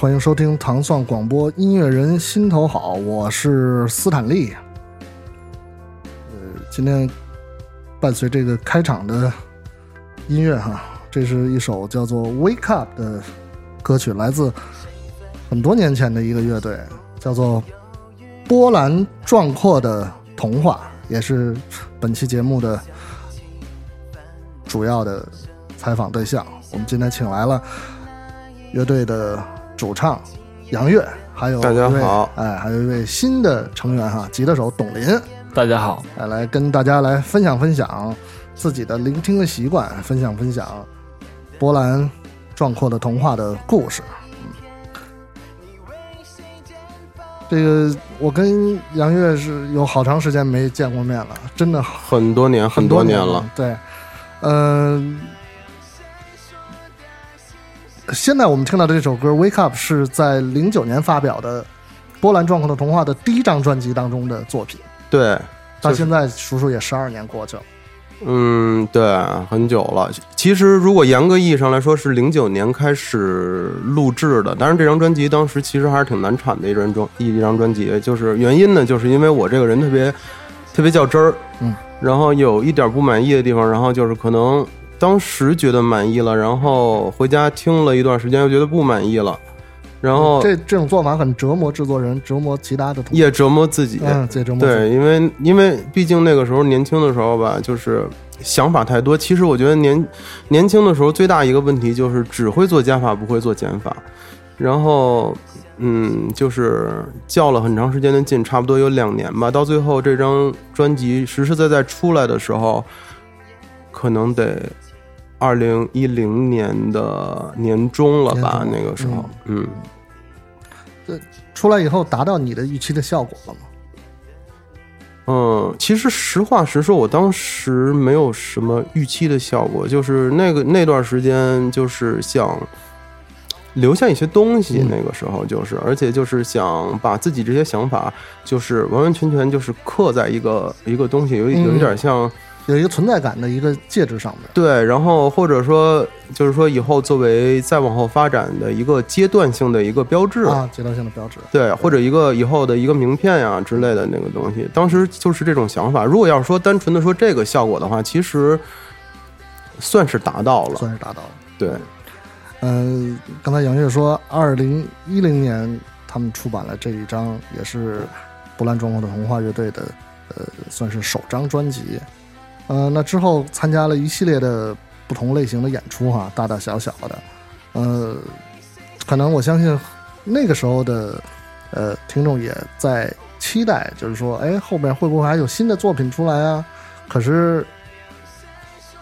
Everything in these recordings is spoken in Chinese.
欢迎收听糖蒜广播，音乐人心头好，我是斯坦利。今天伴随这个开场的音乐哈，这是一首叫做 Wake Up 的歌曲，来自很多年前的一个乐队，叫做波澜壮阔的童话，也是本期节目的主要的采访对象。我们今天请来了乐队的主唱杨越，还有大家好，还有一位新的成员哈，吉他手董林。大家好，来跟大家来分享分享自己的聆听的习惯，分享分享波澜壮阔的童话的故事。这个我跟杨越是有好长时间没见过面了，真的很多年了。对，现在我们听到的这首歌《Wake Up》是在2009年发表的《波澜壮阔的童话》的第一张专辑当中的作品。对，到现在数数也12年过去了。嗯，对，很久了。其实如果严格意义上来说，是09年开始录制的。当然，这张专辑当时其实还是挺难产的一张专辑。就是原因呢，就是因为我这个人特别较真儿，然后有一点不满意的地方，然后就是可能当时觉得满意了，然后回家听了一段时间又觉得不满意了。然后这种做法很折磨制作人，折磨其他的同事，也折磨自己。对，因为毕竟那个时候年轻的时候吧，就是想法太多。其实我觉得年轻的时候最大一个问题就是只会做加法不会做减法。然后就是较了很长时间的劲，差不多有2年吧。到最后这张专辑实实在在出来的时候，可能得2010年的年中了吧，那个时候。出来以后达到你的预期的效果了吗？其实实话实说，我当时没有什么预期的效果，就是那段时间就是想留下一些东西，那个时候就是，而且就是想把自己这些想法，就是完完全全就是刻在一个东西，有一点像。有一个存在感的一个介质上面。对，然后或者说就是说以后作为再往后发展的一个阶段性的一个标志啊，阶段性的标志。对，或者一个以后的一个名片呀之类的那个东西。当时就是这种想法。如果要是说单纯的说这个效果的话，其实算是达到了。对，刚才杨越说，2010年他们出版了这一张，也是波澜壮阔的童话乐队的算是首张专辑。那之后参加了一系列的不同类型的演出哈，大大小小的。可能我相信那个时候的听众也在期待，就是说，哎，后面会不会还有新的作品出来啊？可是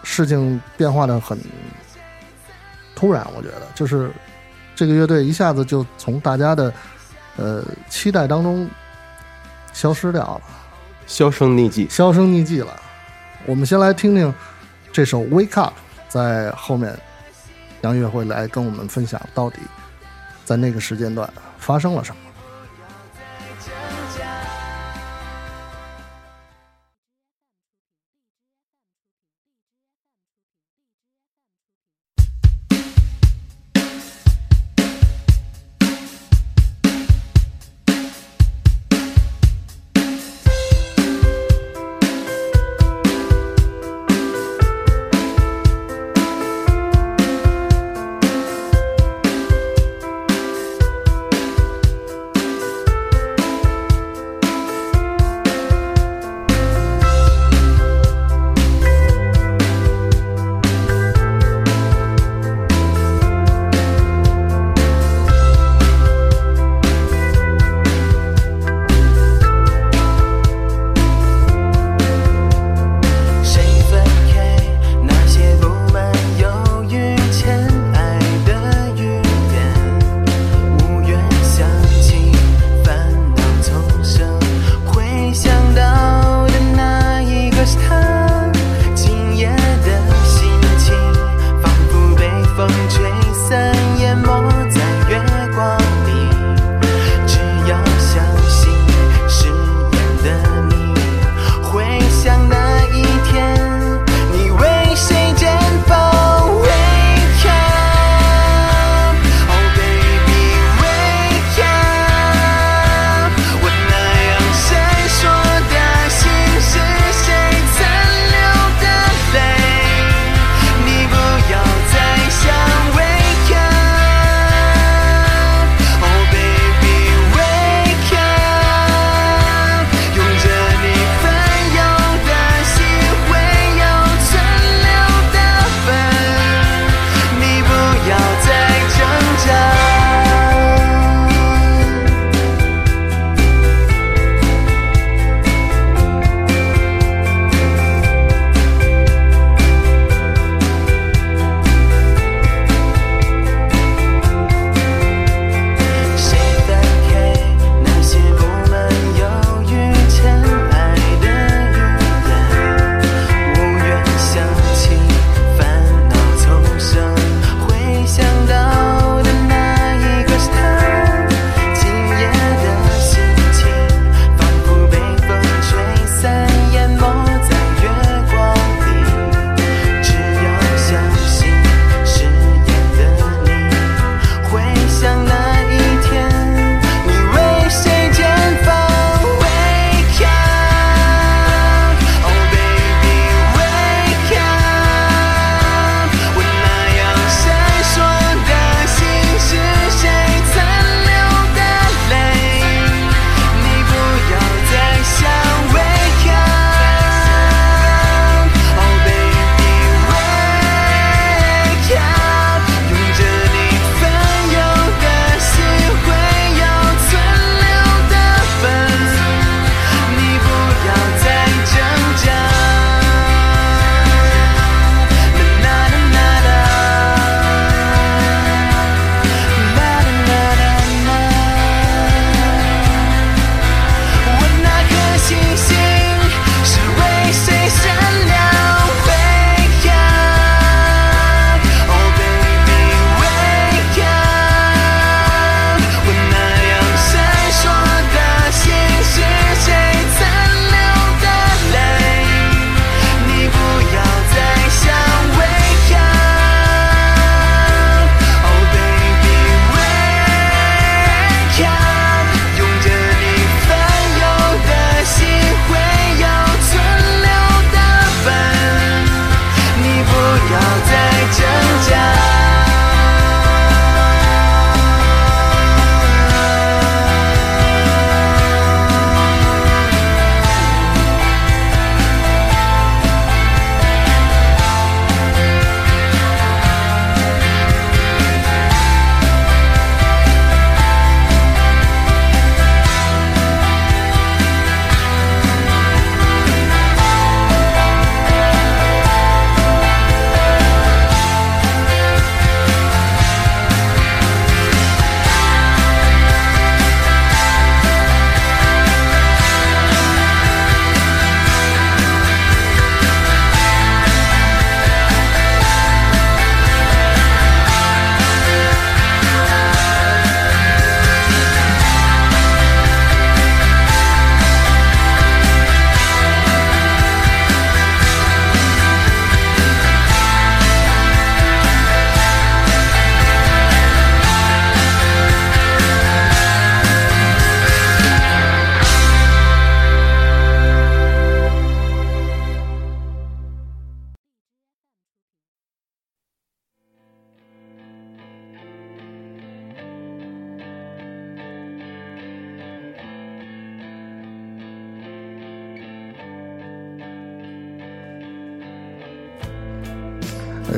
事情变化的很突然，我觉得就是这个乐队一下子就从大家的期待当中消失掉了，销声匿迹了。我们先来听听这首 Wake Up， 在后面杨越会来跟我们分享到底在那个时间段发生了什么。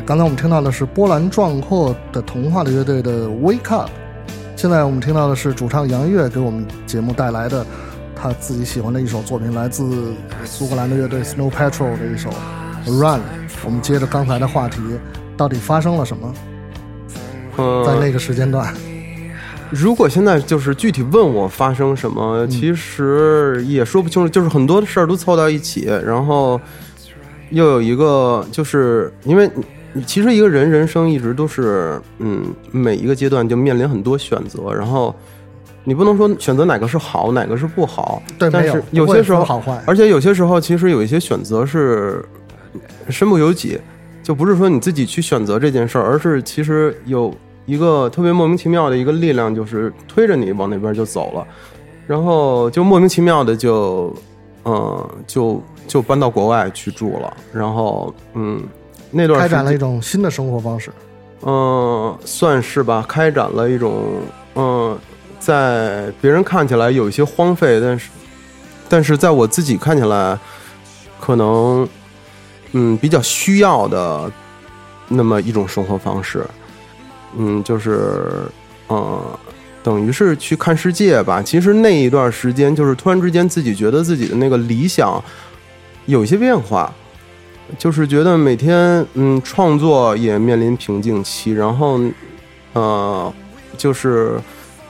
刚才我们听到的是波澜壮阔的童话的乐队的 Wake Up， 现在我们听到的是主唱杨越给我们节目带来的他自己喜欢的一首作品，来自苏格兰的乐队 Snow Patrol 的一首 Run。 我们接着刚才的话题，到底发生了什么在那个时间段？如果现在就是具体问我发生什么，其实也说不清楚，就是很多事儿都凑到一起，然后又有一个，就是因为其实一个人生一直都是每一个阶段就面临很多选择，然后你不能说选择哪个是好哪个是不好，对，但是有些时候好坏，而且有些时候其实有一些选择是身不由己，就不是说你自己去选择这件事儿，而是其实有一个特别莫名其妙的一个力量，就是推着你往那边就走了，然后就莫名其妙的就搬到国外去住了，然后那段时间开展了一种新的生活方式，算是吧，开展了一种在别人看起来有一些荒废，但是在我自己看起来可能比较需要的那么一种生活方式。就是等于是去看世界吧。其实那一段时间就是突然之间自己觉得自己的那个理想有一些变化，就是觉得每天创作也面临瓶颈期，然后就是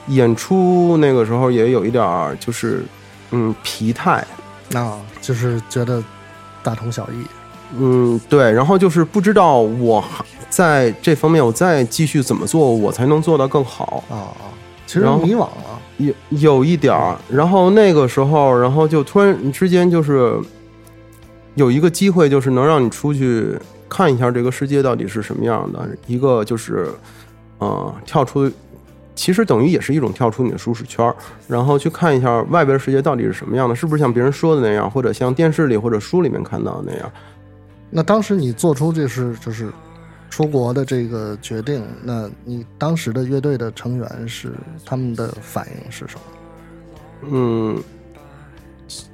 演出那个时候也有一点就是疲态，就是觉得大同小异。对，然后就是不知道我在这方面我再继续怎么做我才能做到更好其实迷惘了，有一点儿。然后那个时候，然后就突然之间就是有一个机会，就是能让你出去看一下这个世界到底是什么样的，一个就是跳出，其实等于也是一种跳出你的舒适圈，然后去看一下外边世界到底是什么样的，是不是像别人说的那样，或者像电视里或者书里面看到的那样。那当时你做出这是就是出国的这个决定，那你当时的乐队的成员是他们的反应是什么？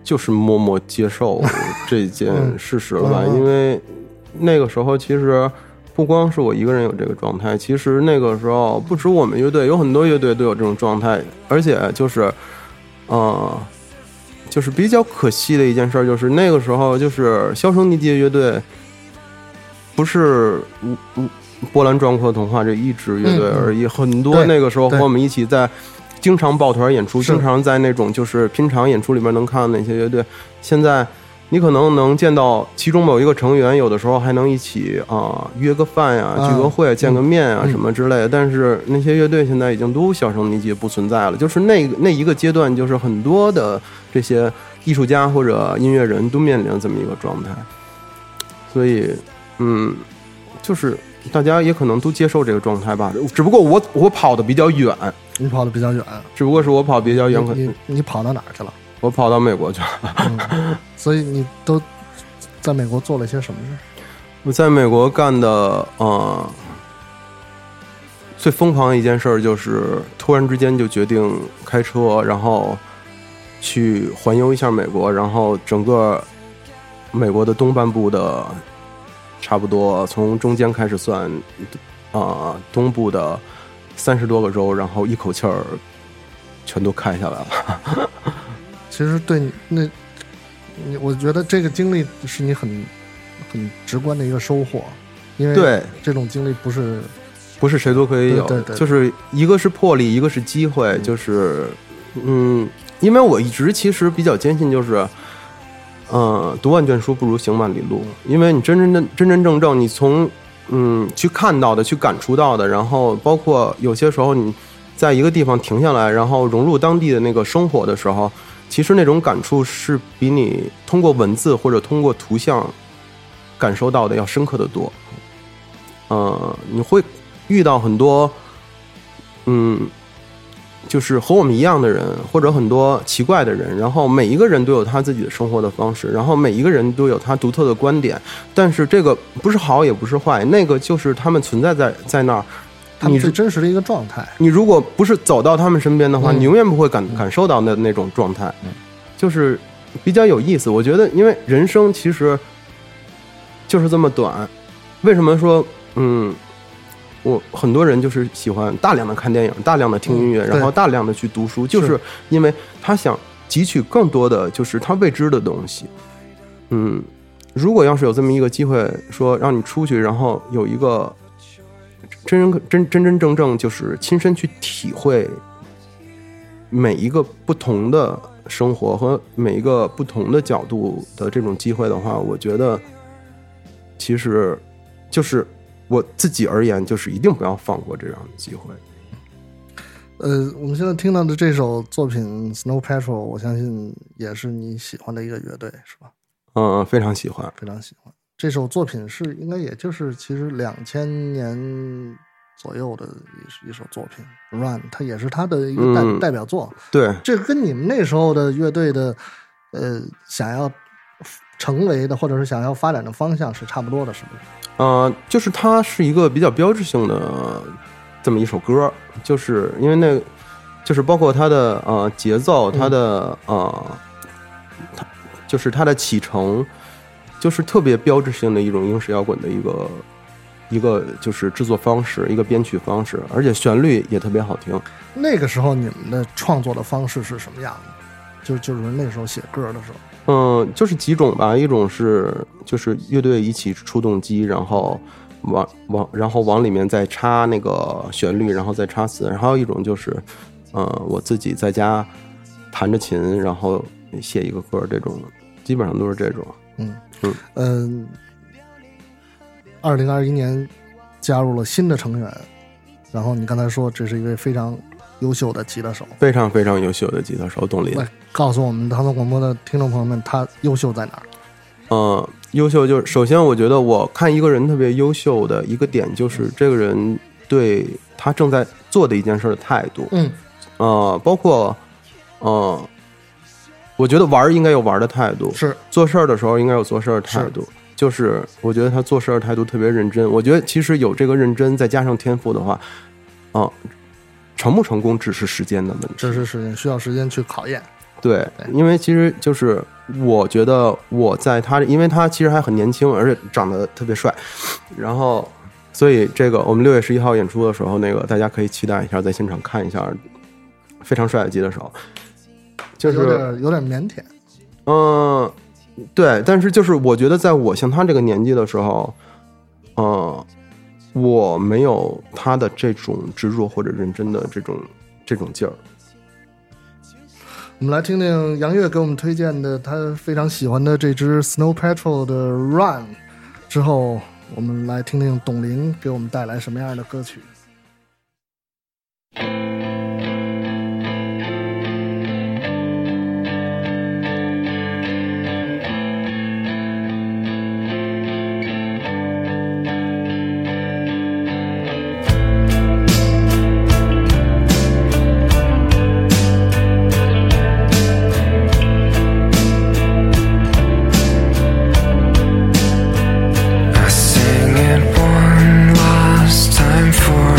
就是默默接受这件事实了吧。因为那个时候其实不光是我一个人有这个状态，其实那个时候不止我们乐队，有很多乐队都有这种状态。而且就是就是比较可惜的一件事，就是那个时候就是销声匿迹的乐队，不是波澜壮阔童话这一支乐队而已，很多那个时候和我们一起在经常抱团演出，经常在那种就是拼场演出里面能看到那些乐队，现在你可能能见到其中某一个成员，有的时候还能一起约个饭呀、聚个会、见个面啊什么之类的。但是那些乐队现在已经都销声匿迹，不存在了。就是那一个阶段，就是很多的这些艺术家或者音乐人都面临这么一个状态，所以就是大家也可能都接受这个状态吧。只不过我跑得比较远，你跑得比较远，只不过是我跑比较远。你跑到哪儿去了？我跑到美国去了所以你都在美国做了些什么事？我在美国干的最疯狂的一件事就是突然之间就决定开车，然后去环游一下美国，然后整个美国的东半部的，差不多从中间开始算东部的30多个州，然后一口气儿全都开下来了其实对你，我觉得这个经历是你很直观的一个收获，因为对这种经历不是谁都可以有，对，就是一个是魄力，一个是机会，就是因为我一直其实比较坚信，就是读万卷书不如行万里路，因为你真正你从去看到的、去感触到的，然后包括有些时候你在一个地方停下来，然后融入当地的那个生活的时候。其实那种感触是比你通过文字或者通过图像感受到的要深刻的多。你会遇到很多就是和我们一样的人，或者很多奇怪的人，然后每一个人都有他自己的生活的方式，然后每一个人都有他独特的观点，但是这个不是好也不是坏，那个就是他们存在在那儿，他们最真实的一个状态。你如果不是走到他们身边的话，你永远不会感受到那种状态，就是比较有意思。我觉得因为人生其实就是这么短，为什么说我很多人就是喜欢大量的看电影，大量的听音乐，然后大量的去读书，就是因为他想汲取更多的就是他未知的东西。如果要是有这么一个机会说让你出去，然后有一个真正就是亲身去体会每一个不同的生活和每一个不同的角度的这种机会的话，我觉得其实就是我自己而言，就是一定不要放过这样的机会。我们现在听到的这首作品 Snow Patrol 我相信也是你喜欢的一个乐队是吧？非常喜欢，非常喜欢。这首作品是应该也就是其实2000年左右的一首作品 Run， 它也是他的一个代表作。对，这跟你们那时候的乐队的想要成为的或者是想要发展的方向是差不多的是不是？就是它是一个比较标志性的这么一首歌，就是因为那就是包括它的节奏，它的它就是它的启程，就是特别标志性的一种英式摇滚的一个就是制作方式，一个编曲方式，而且旋律也特别好听。那个时候你们的创作的方式是什么样的？就是那时候写歌的时候，就是几种吧，一种是就是乐队一起出动机，然后往里面再插那个旋律，然后再插词，然后一种就是我自己在家弹着琴，然后写一个歌，这种基本上都是这种。2021年加入了新的成员，然后你刚才说这是一位非常优秀的吉他手，非常非常优秀的吉他手董林。告诉我们唐宋广播的听众朋友们，他优秀在哪儿？优秀就是首先我觉得我看一个人特别优秀的一个点就是这个人对他正在做的一件事的态度。包括我觉得玩应该有玩的态度，是做事的时候应该有做事的态度，就是我觉得他做事的态度特别认真。我觉得其实有这个认真再加上天赋的话，成不成功只是时间的问题，只是时间，需要时间去考验。对，因为其实就是我觉得我在他，因为他其实还很年轻，而且长得特别帅，然后所以这个我们6月11号演出的时候，那个大家可以期待一下，在现场看一下非常帅的吉他手。就是有点腼腆，对，但是就是我觉得在我像他这个年纪的时候，我没有他的这种执着或者认真的这种劲儿。我们来听听杨越给我们推荐的他非常喜欢的这支 Snow Patrol 的 Run 之后，我们来听听董林给我们带来什么样的歌曲。For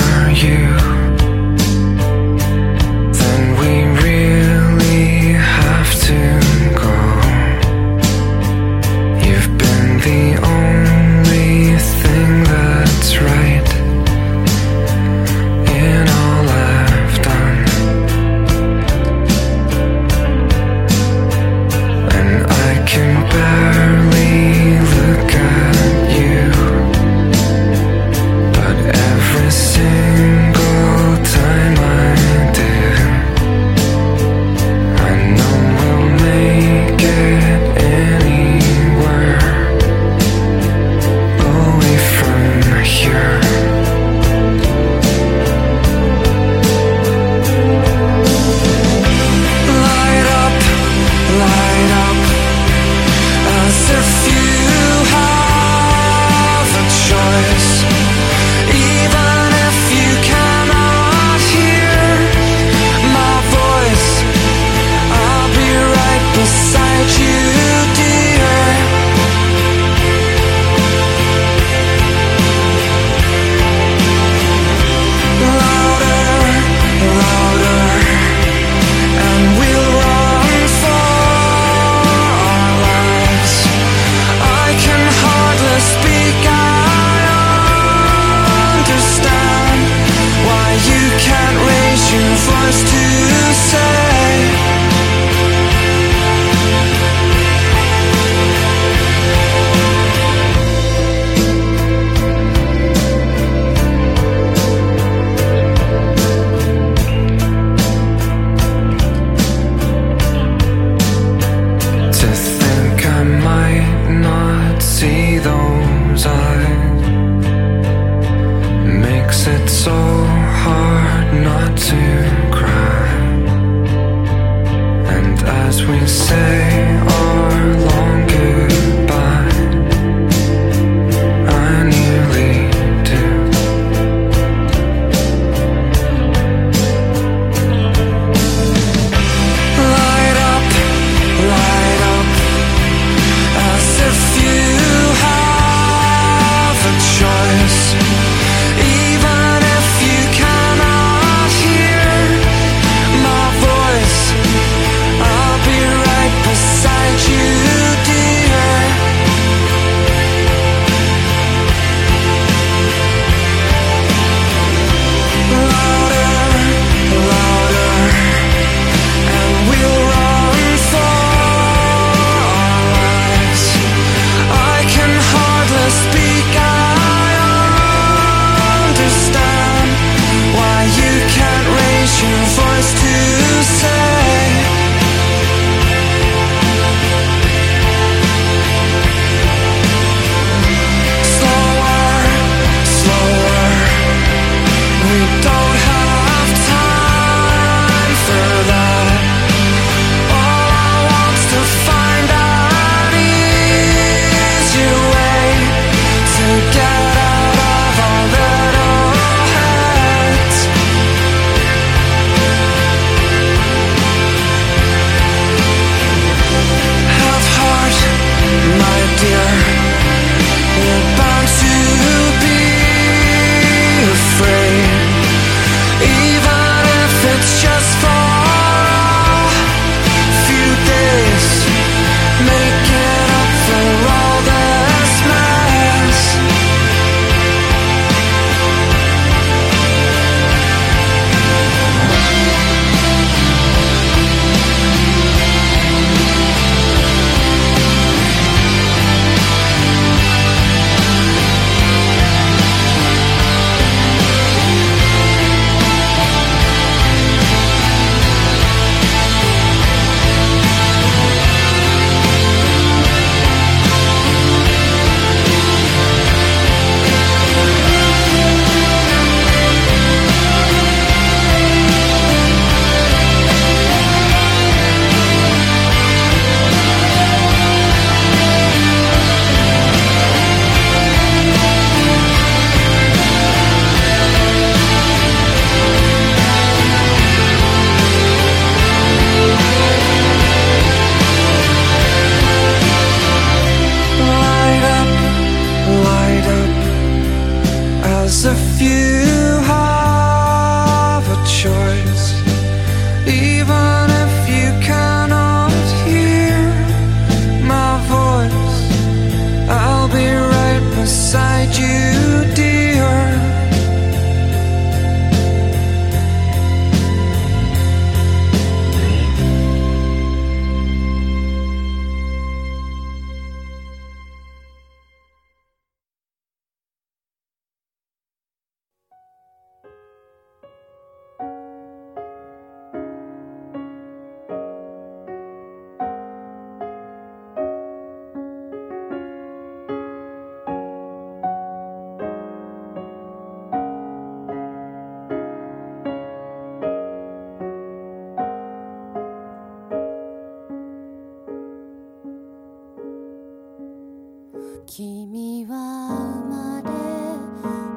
君は生まれ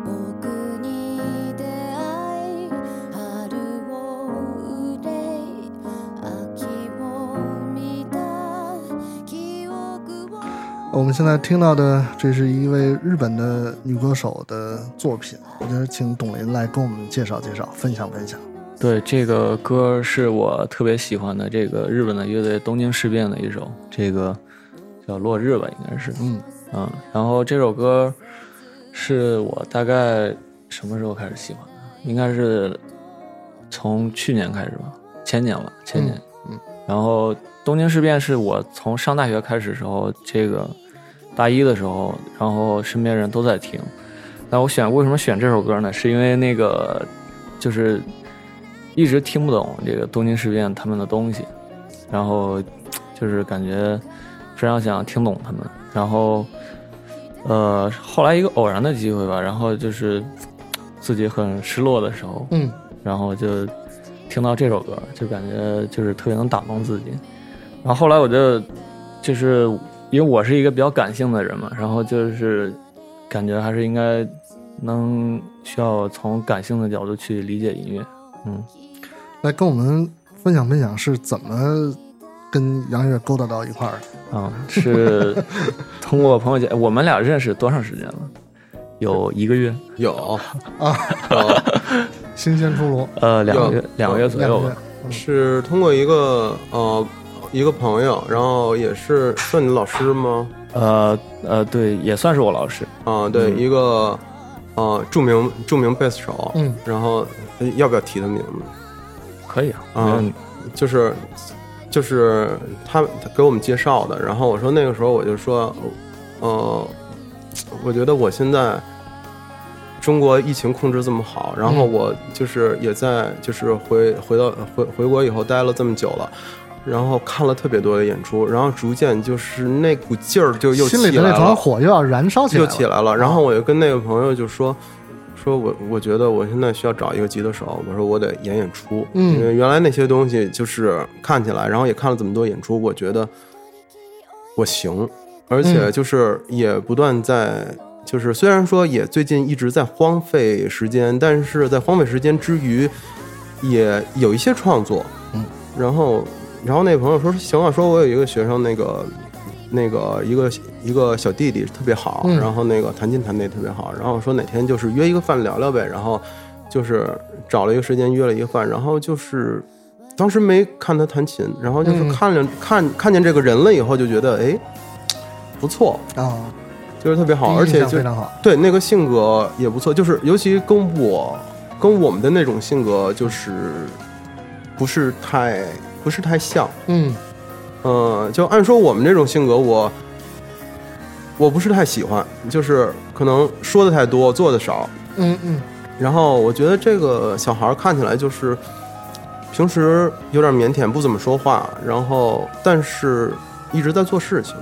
僕に出会い春を憂い秋を見た記憶を我们现在听到的这是一位日本的女歌手的作品，我觉得请董琳来跟我们介绍介绍，分享分享。对，这个歌是我特别喜欢的，这个日本的乐队东京事变的一首，这个叫落日吧，应该是然后这首歌是我大概什么时候开始喜欢的，应该是从去年开始吧，前年。然后东京事变是我从上大学开始的时候，这个大一的时候，然后身边人都在听，那我为什么选这首歌呢，是因为那个就是一直听不懂这个东京事变他们的东西，然后就是感觉非常想听懂他们，然后后来一个偶然的机会吧，然后就是自己很失落的时候，然后就听到这首歌，就感觉就是特别能打动自己，然后后来我就是因为我是一个比较感性的人嘛，然后就是感觉还是应该需要从感性的角度去理解音乐。来跟我们分享分享是怎么跟杨乐勾搭到一块儿的啊？是通过朋友介绍，我们俩认识多长时间了？有1个月，新鲜出炉，2个月左右吧。是通过一个朋友，然后也是算你老师吗？对，也算是我老师啊。对，一个著名贝斯手，然后要不要提他名字？可以啊，就是他给我们介绍的，然后我说那个时候我就说，我觉得我现在中国疫情控制这么好，然后我就是也在就是回国以后待了这么久了，然后看了特别多的演出，然后逐渐就是那股劲儿就又起来了，心里的那团火又要燃烧起来了，然后我就跟那个朋友就说我觉得我现在需要找一个吉他手，我说我得演出，因为原来那些东西就是看起来，然后也看了这么多演出，我觉得我行，而且就是也不断在，就是虽然说也最近一直在荒废时间，但是在荒废时间之余也有一些创作，然后那朋友说行啊，说我有一个学生那个一个小弟弟特别好，然后那个弹琴弹得特别好，然后说哪天就是约一个饭聊聊呗，然后就是找了一个时间约了一个饭，然后就是当时没看他弹琴，然后就是看见这个人了以后就觉得哎不错啊，就是特别好，而且就对那个性格也不错，就是尤其跟我们的那种性格就是不是太像，就按说我们这种性格我不是太喜欢，就是可能说的太多做的少，然后我觉得这个小孩看起来就是平时有点腼腆不怎么说话，然后但是一直在做事情，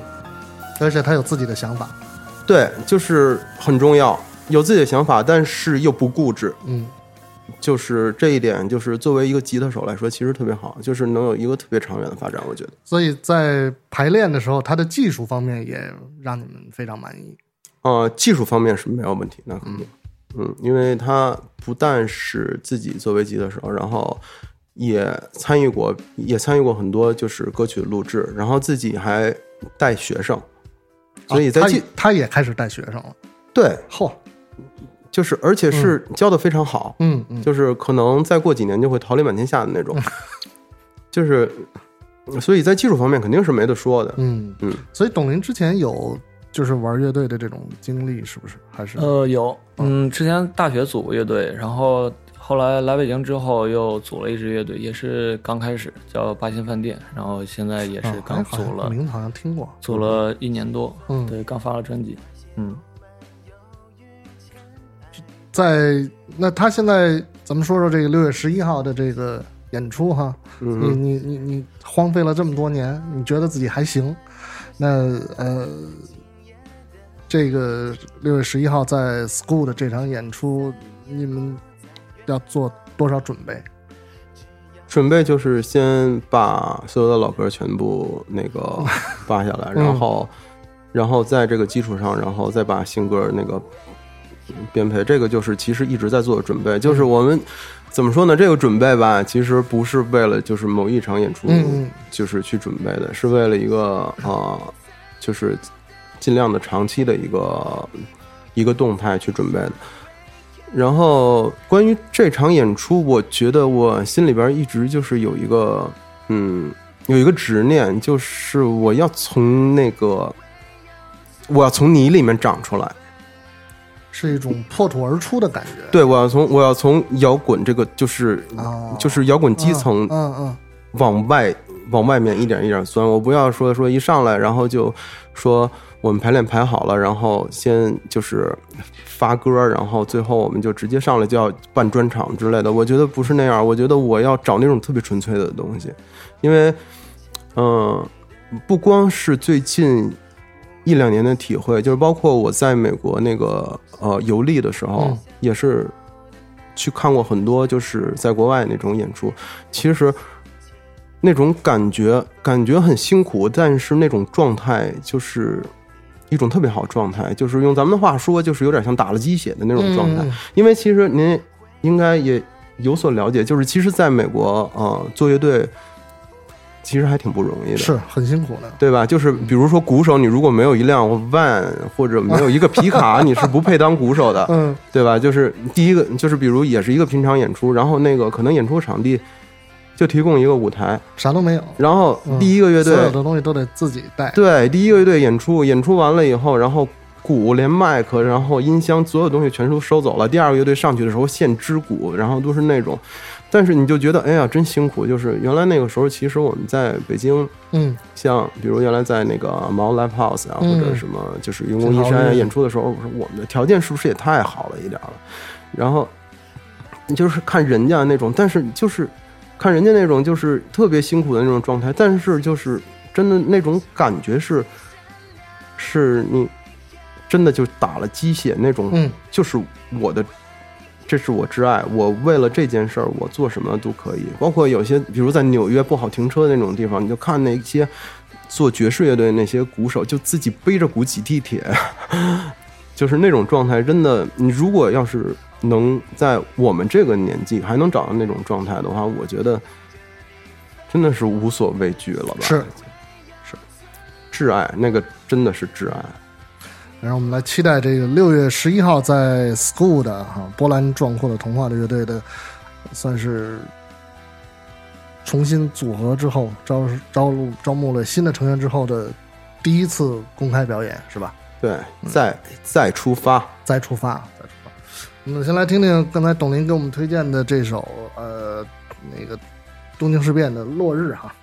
而且他有自己的想法，对，就是很重要，有自己的想法但是又不固执，就是这一点就是作为一个吉他手来说其实特别好，就是能有一个特别长远的发展，我觉得。所以在排练的时候他的技术方面也让你们非常满意？技术方面是没有问题，那肯定。因为他不但是自己作为吉他手，然后也参与过很多就是歌曲录制，然后自己还带学生，所以他也开始带学生了。对，就是而且是教的非常好，就是可能再过几年就会桃李满天下的那种，就是所以在技术方面肯定是没得说的。所以董琳之前有就是玩乐队的这种经历是不是？还是有，之前大学组乐队，然后后来来北京之后又组了一支乐队，也是刚开始叫八仙饭店，然后现在也是刚组了，名字好像听过，组了1年多，对，刚发了专辑，那他现在咱们说说这个6月11号的这个演出哈，你荒废了这么多年，你觉得自己还行？那这个6月11号在 School 的这场演出，你们要做多少准备？准备就是先把所有的老歌全部那个扒下来，然后然后在这个基础上，然后再把性格那个编配，这个就是其实一直在做的准备。就是我们怎么说呢？这个准备吧，其实不是为了就是某一场演出，就是去准备的，是为了一个就是尽量的长期的一个动态去准备的。然后关于这场演出，我觉得我心里边一直就是有一个执念，就是我要从泥里面长出来，是一种破土而出的感觉。对，我要从摇滚这个就是摇滚基层往外面一点一点钻。我不要说一上来然后就说我们排练排好了，然后先就是发歌，然后最后我们就直接上来就要办专场之类的。我觉得不是那样，我觉得我要找那种特别纯粹的东西。因为不光是最近一两年的体会，就是包括我在美国那个游历的时候，也是去看过很多就是在国外那种演出。其实那种感觉很辛苦，但是那种状态就是一种特别好的状态，就是用咱们的话说，就是有点像打了鸡血的那种状态。因为其实您应该也有所了解，就是其实在美国做乐队其实还挺不容易的，是很辛苦的，对吧？就是比如说鼓手，你如果没有一辆 van 或者没有一个皮卡，你是不配当鼓手的，对吧？就是第一个就是比如也是一个平常演出，然后那个可能演出场地就提供一个舞台，啥都没有。然后第一个乐队所有的东西都得自己带。对，第一个乐队演出完了以后，然后鼓连麦克，然后音箱，所有东西全都收走了。第二个乐队上去的时候现支鼓，然后都是那种，但是你就觉得哎呀真辛苦。就是原来那个时候，其实我们在北京，像比如原来在那个毛 Live House 啊，或者什么就是云宫一山演出的时候，我说我们的条件是不是也太好了一点了？然后就是看人家那种，但是就是。看人家那种就是特别辛苦的那种状态，但是就是真的那种感觉是你真的就打了鸡血那种，就是我的，这是我挚爱，我为了这件事儿我做什么都可以。包括有些比如在纽约不好停车的那种地方，你就看那些做爵士乐队那些鼓手就自己背着鼓挤地铁，就是那种状态。真的，你如果要是能在我们这个年纪还能找到那种状态的话，我觉得真的是无所畏惧了吧？是，挚爱，那个真的是挚爱。然后我们来期待这个6月11号在 School 的波澜壮阔的童话的乐队的，算是重新组合之后招募了新的成员之后的第一次公开表演，是吧？对，再出发。我们先来听听刚才董林给我们推荐的这首那个东京事变的落日哈。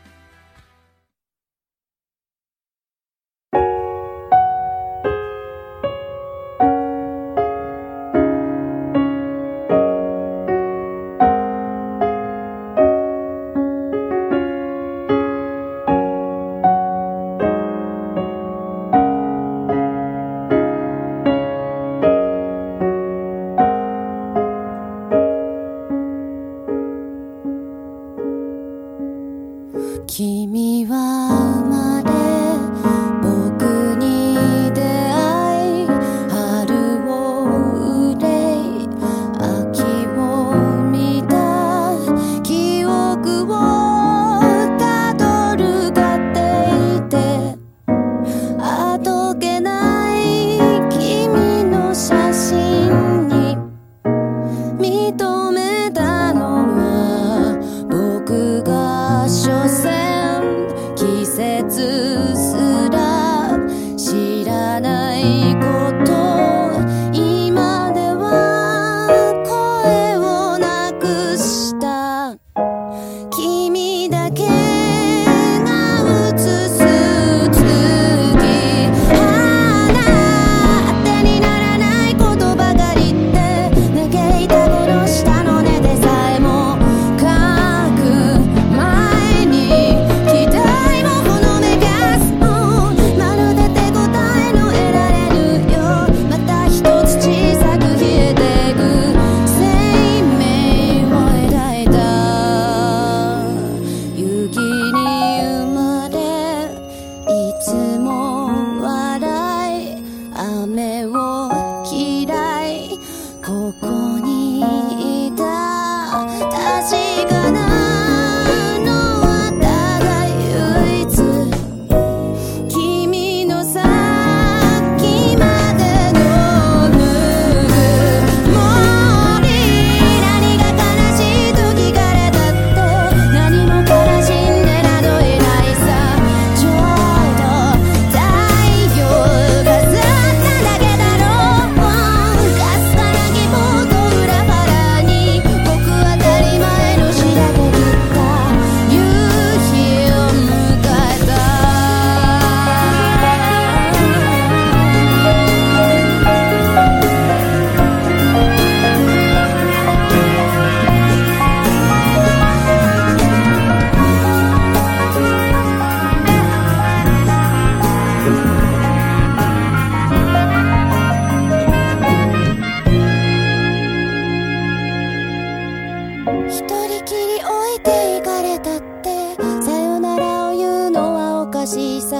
しさ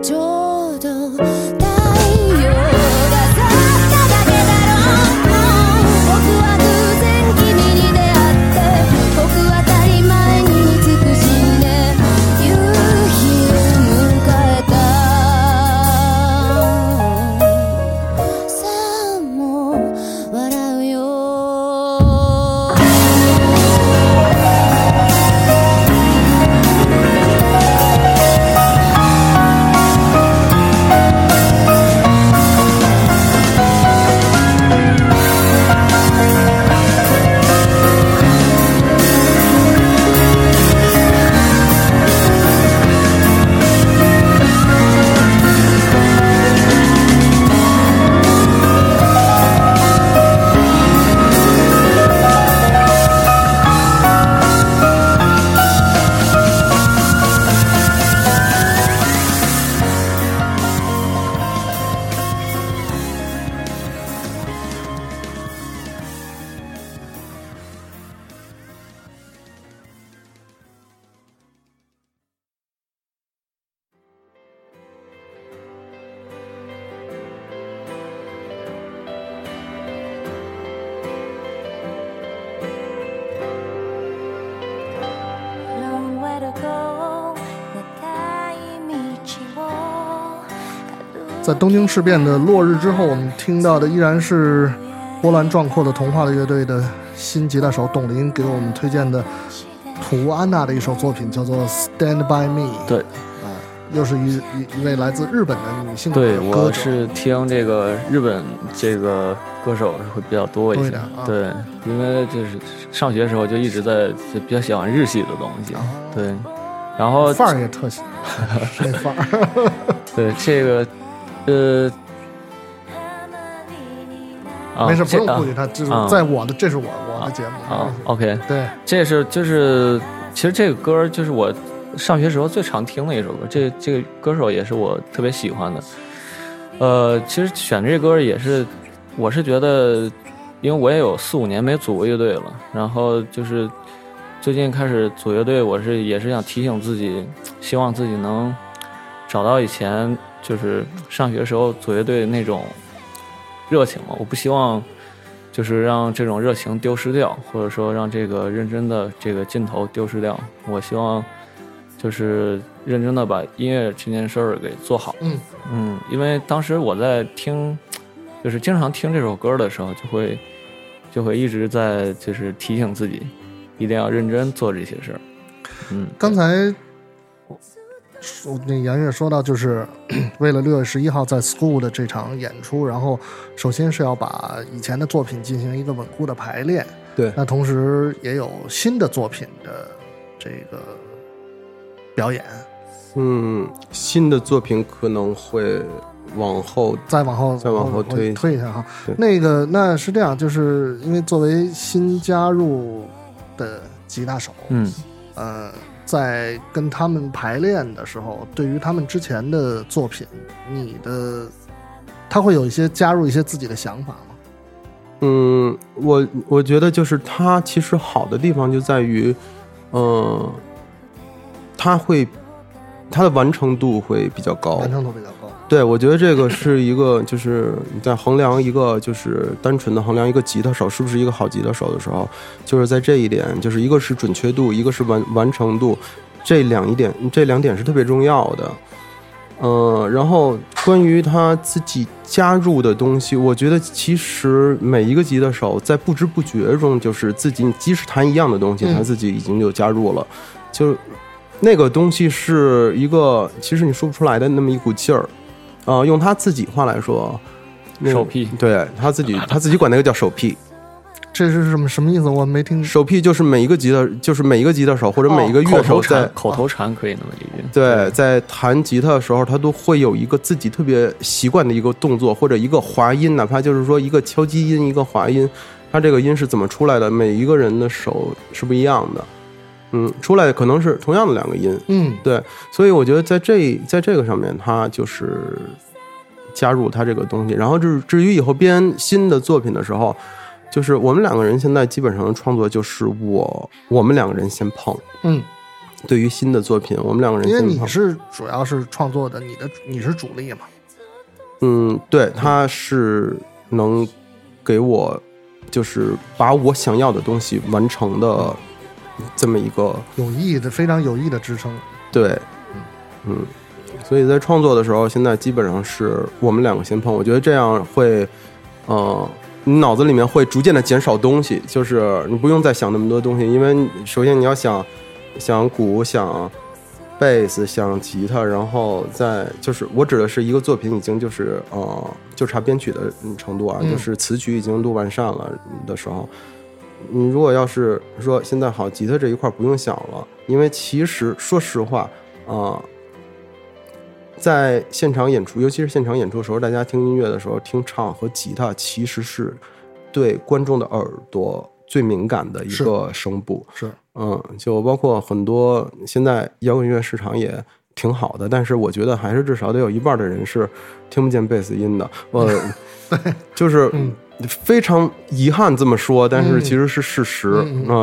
ちょうど太陽がさ高げだろう僕は偶然君に出会って僕は当たり前に美しいね夕日を迎えたさあもう笑うよ在东京事变的落日之后，我们听到的依然是波澜壮阔的童话的乐队的新吉他手董林给我们推荐的图安娜的一首作品，叫做 stand by me。 对、又是一位来自日本的女性歌手。对，我是听这个日本这个歌手会比较多一些。 对，因为就是上学的时候就一直在就比较喜欢日系的东西。对，然后范儿也特喜欢谁范儿对这个没事，不用顾及他，就是在我的，这是我的节目啊。OK， 对，这是就是，其实这个歌就是我上学时候最常听的一首歌，这个歌手也是我特别喜欢的。其实选这歌也是，我是觉得，因为我也有4-5年没组过乐队了，然后就是最近开始组乐队，我是也是想提醒自己，希望自己能找到以前。就是上学时候组乐队那种热情嘛，我不希望就是让这种热情丢失掉，或者说让这个认真的这个劲头丢失掉。我希望就是认真的把音乐这件事儿给做好。因为当时我在听，就是经常听这首歌的时候，就会一直在就是提醒自己，一定要认真做这些事儿。刚才。那杨越说到，就是为了6月11号在 School 的这场演出，然后首先是要把以前的作品进行一个稳固的排练。对，那同时也有新的作品的这个表演。新的作品可能会往后推一下哈。那是这样，就是因为作为新加入的吉他手，在跟他们排练的时候，对于他们之前的作品，他会有一些加入一些自己的想法吗？我觉得就是他其实好的地方就在于，他的完成度会比较高。对，我觉得这个是一个，就是你在衡量一个，就是单纯的衡量一个吉他手是不是一个好吉他手的时候，就是在这一点，就是一个是准确度，一个是完成度，这两点是特别重要的。然后关于他自己加入的东西，我觉得其实每一个吉他手在不知不觉中，就是自己即使弹一样的东西，他自己已经就加入了，就那个东西是一个其实你说不出来的那么一股劲儿。用他自己话来说，手屁。对，他自己管那个叫手屁。这是什么意思？我没听。手屁就是每一个吉他手或者每一个乐手在口头禅可以那么理解。对，在弹吉他的时候，他都会有一个自己特别习惯的一个动作，或者一个滑音，哪怕就是说一个敲击音，一个滑音，他这个音是怎么出来的？每一个人的手是不一样的。出来可能是同样的两个音。对，所以我觉得在这个上面，他就是加入他这个东西。然后至于以后编新的作品的时候，就是我们两个人现在基本上的创作就是我们两个人先碰。对于新的作品，我们两个人因为你是主要是创作的，你是主力嘛。嗯，对，他是能给我就是把我想要的东西完成的这么一个有意义的非常有意义的支撑。对，嗯，所以在创作的时候，现在基本上是我们两个先碰，我觉得这样会，你脑子里面会逐渐的减少东西，就是你不用再想那么多东西，因为首先你要想鼓，想贝斯，想吉他，然后再就是我指的是一个作品已经就是就差编曲的程度啊，就是词曲已经录完善了的时候，你如果要是说现在好，吉他这一块不用想了，因为其实说实话在现场演出，尤其是现场演出的时候，大家听音乐的时候，听唱和吉他其实是对观众的耳朵最敏感的一个声部。是，嗯，就包括很多现在摇滚乐市场也挺好的，但是我觉得还是至少得有一半的人是听不见贝斯音的。就是非常遗憾这么说，但是其实是事实。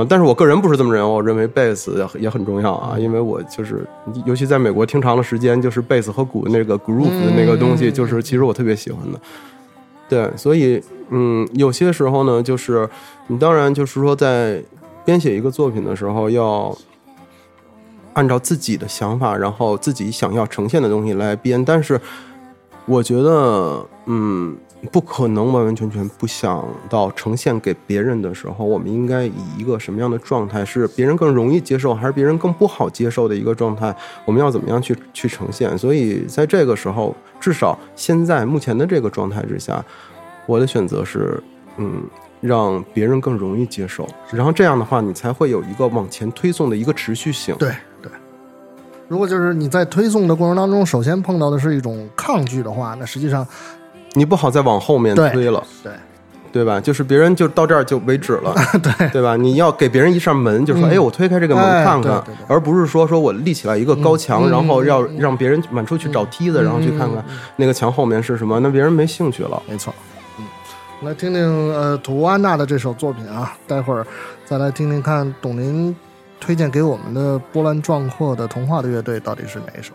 但是我个人不是这么认为，我认为贝斯也很重要啊，因为我就是尤其在美国听长了时间，就是贝斯和鼓那个 groove 的那个东西，就是其实我特别喜欢的。对，所以有些时候呢，就是你当然就是说在编写一个作品的时候，要按照自己的想法，然后自己想要呈现的东西来编，但是我觉得不可能完完全全不想到呈现给别人的时候，我们应该以一个什么样的状态，是别人更容易接受还是别人更不好接受的一个状态，我们要怎么样去呈现。所以在这个时候，至少现在目前的这个状态之下，我的选择是让别人更容易接受，然后这样的话你才会有一个往前推送的一个持续性。对对，如果就是你在推送的过程当中首先碰到的是一种抗拒的话，那实际上你不好再往后面推了。 对吧，就是别人就到这儿就为止了。对吧，你要给别人一扇门，就说我推开这个门看看，而不是说我立起来一个高墙，然后要让别人满处去找梯子，然后去看看那个墙后面是什么，那别人没兴趣了。没错。来听听土屋安娜的这首作品啊，待会儿再来听听看董林推荐给我们的波澜壮阔的童话的乐队到底是哪一首。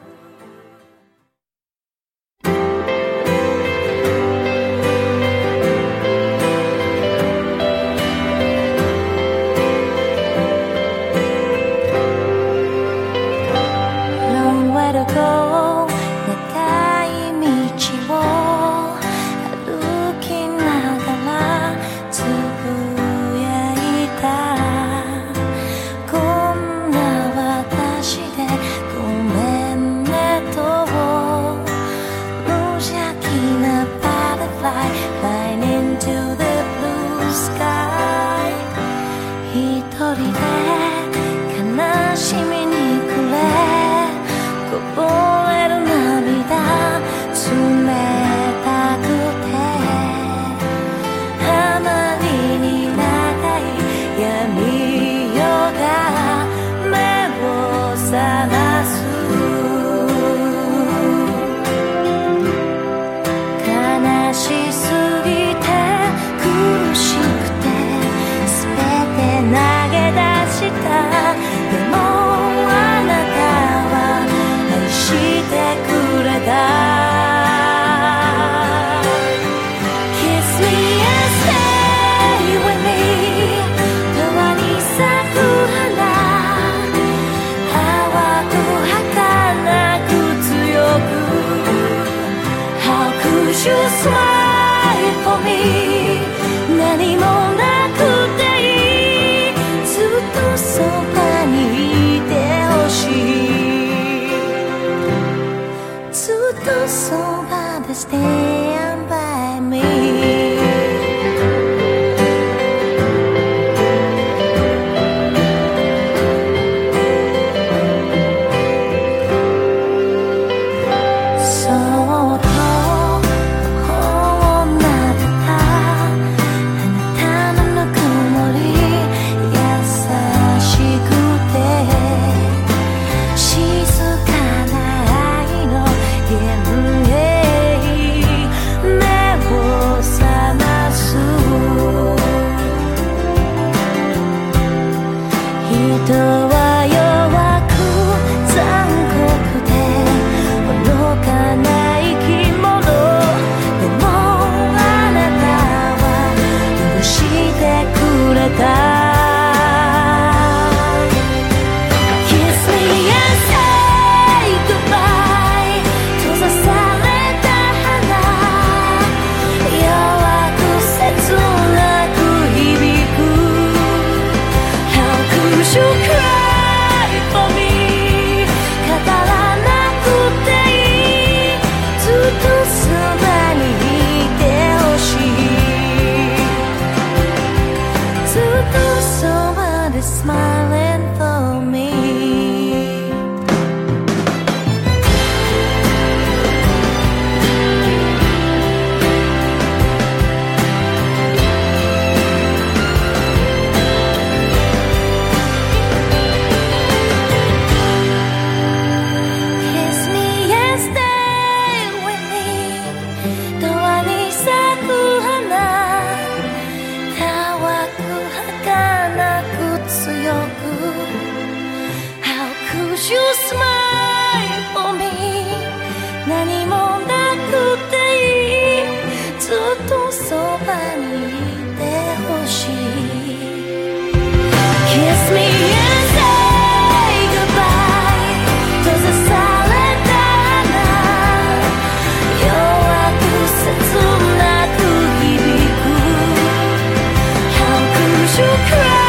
you smile for me 何もなくていいずっとそばにいてほしい Kiss me and say goodbye to the silent night 弱く切なく響く How could you cry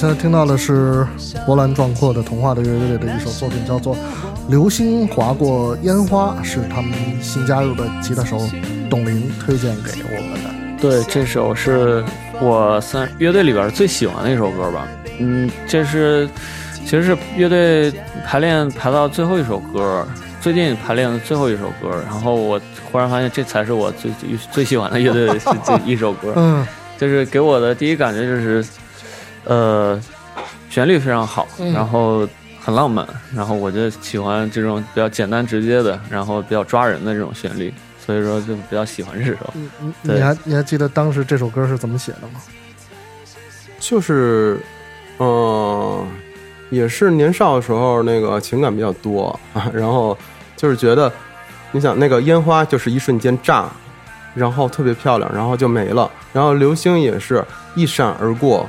现在听到的是波澜壮阔的童话的乐队的一首作品，叫做《流星划过烟花》，是他们新加入的吉他手董林推荐给我们的。对，这首是我乐队里边最喜欢的一首歌吧。这是其实是乐队排练排到最后一首歌，最近排练的最后一首歌，然后我忽然发现这才是我最喜欢的乐队的一首歌。就是给我的第一感觉就是。旋律非常好，然后很浪漫，然后我就喜欢这种比较简单直接的，然后比较抓人的这种旋律，所以说就比较喜欢这首。你还记得当时这首歌是怎么写的吗？就是，也是年少的时候那个情感比较多，然后就是觉得，你想那个烟花就是一瞬间炸。然后特别漂亮，然后就没了。然后流星也是一闪而过，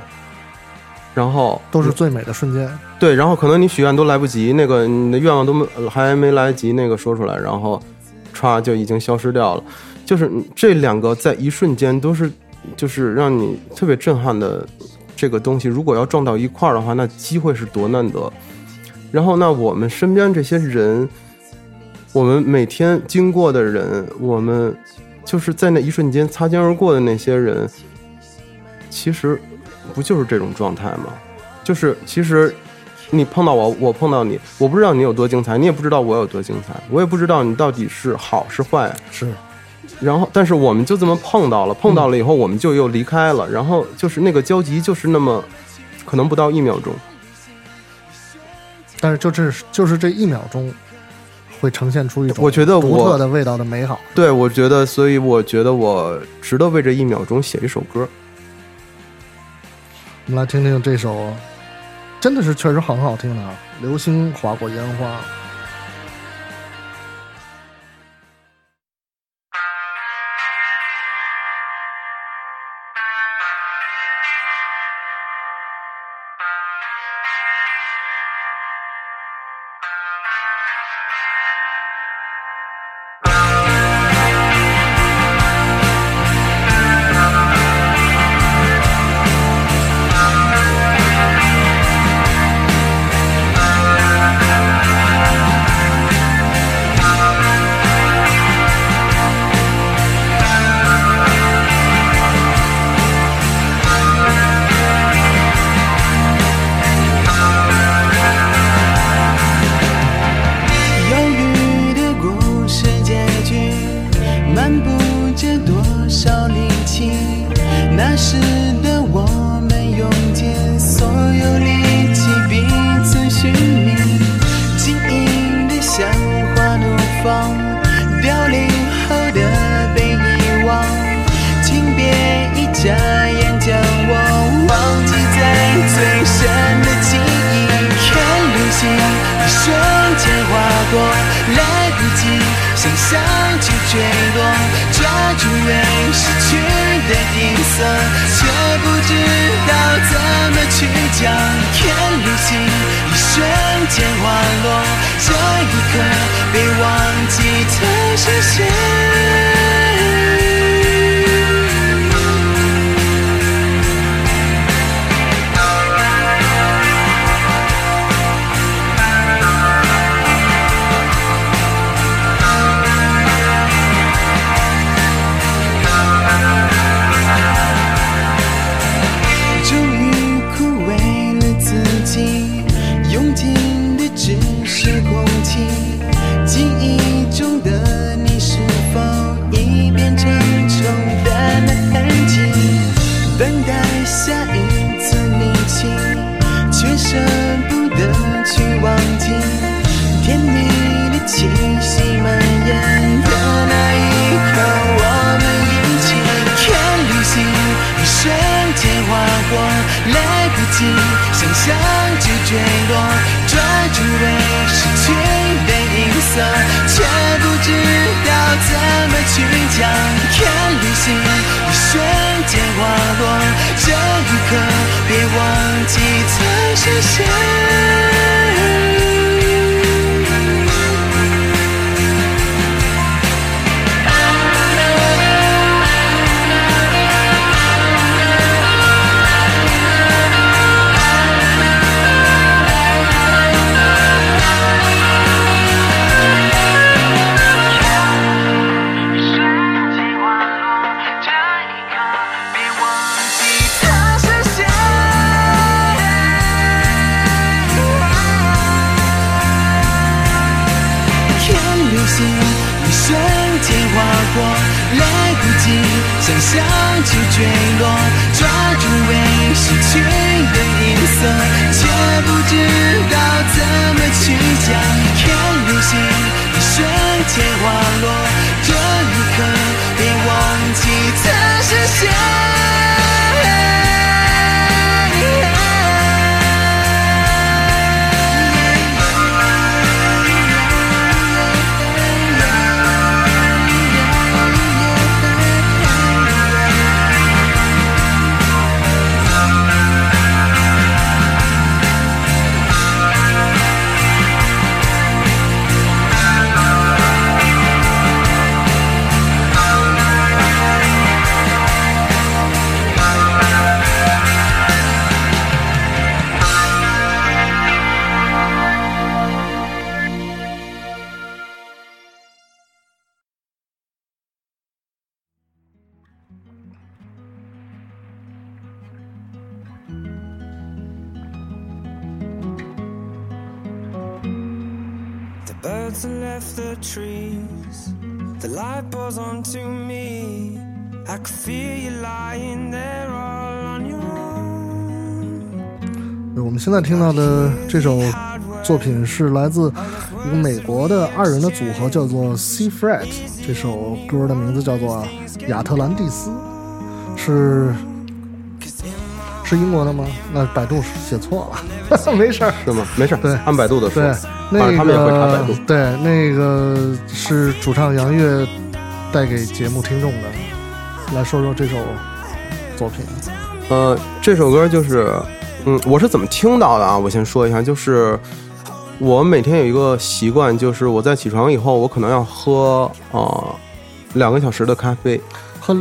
然后都是最美的瞬间。对，然后可能你许愿都来不及，那个你的愿望都还没来得及那个说出来，然后唰就已经消失掉了。就是这两个在一瞬间都是，就是让你特别震撼的这个东西。如果要撞到一块儿的话，那机会是多难得。然后那我们身边这些人，我们每天经过的人，我们。就是在那一瞬间擦肩而过的那些人，其实不就是这种状态吗？就是其实你碰到我，我碰到你，我不知道你有多精彩，你也不知道我有多精彩，我也不知道你到底是好是坏，是。然后，但是我们就这么碰到了以后，我们就又离开了。然后就是那个交集，就是那么可能不到一秒钟，但是就是这一秒钟。会呈现出一种独特的味道的美好。对，我觉得，所以我觉得我值得为这一秒钟写一首歌。我们来听听这首，真的是确实很好听的啊！流星划过烟花。的音色，却不知道怎么去讲。天旅行，一瞬间滑落，这一刻被忘记才深陷。 想象就坠落，抓住被失去的音色，却不知道怎么去讲。看旅行，一瞬间滑落，这一刻别忘记才深陷。 想象就坠落，抓住未失去的音色，却不知道怎么去讲。看流星一瞬间滑落，这一刻别忘记曾是谁。Trees, the light pours onto me. I could feel you lying there all on your own. 我们现在听到的这首作品是来自一个美国的二人的组合，叫做 Seafret。这首歌的名字叫做《亚特兰蒂斯》，是英国的吗？那百度写错了，没事儿，是吗？没事，对，按百度的说。 他们也会查百度。对，那个是主唱杨乐带给节目听众的。来说说这首作品。这首歌就是，我是怎么听到的啊？我先说一下，就是我每天有一个习惯，就是我在起床以后，我可能要喝2个小时的咖啡。喝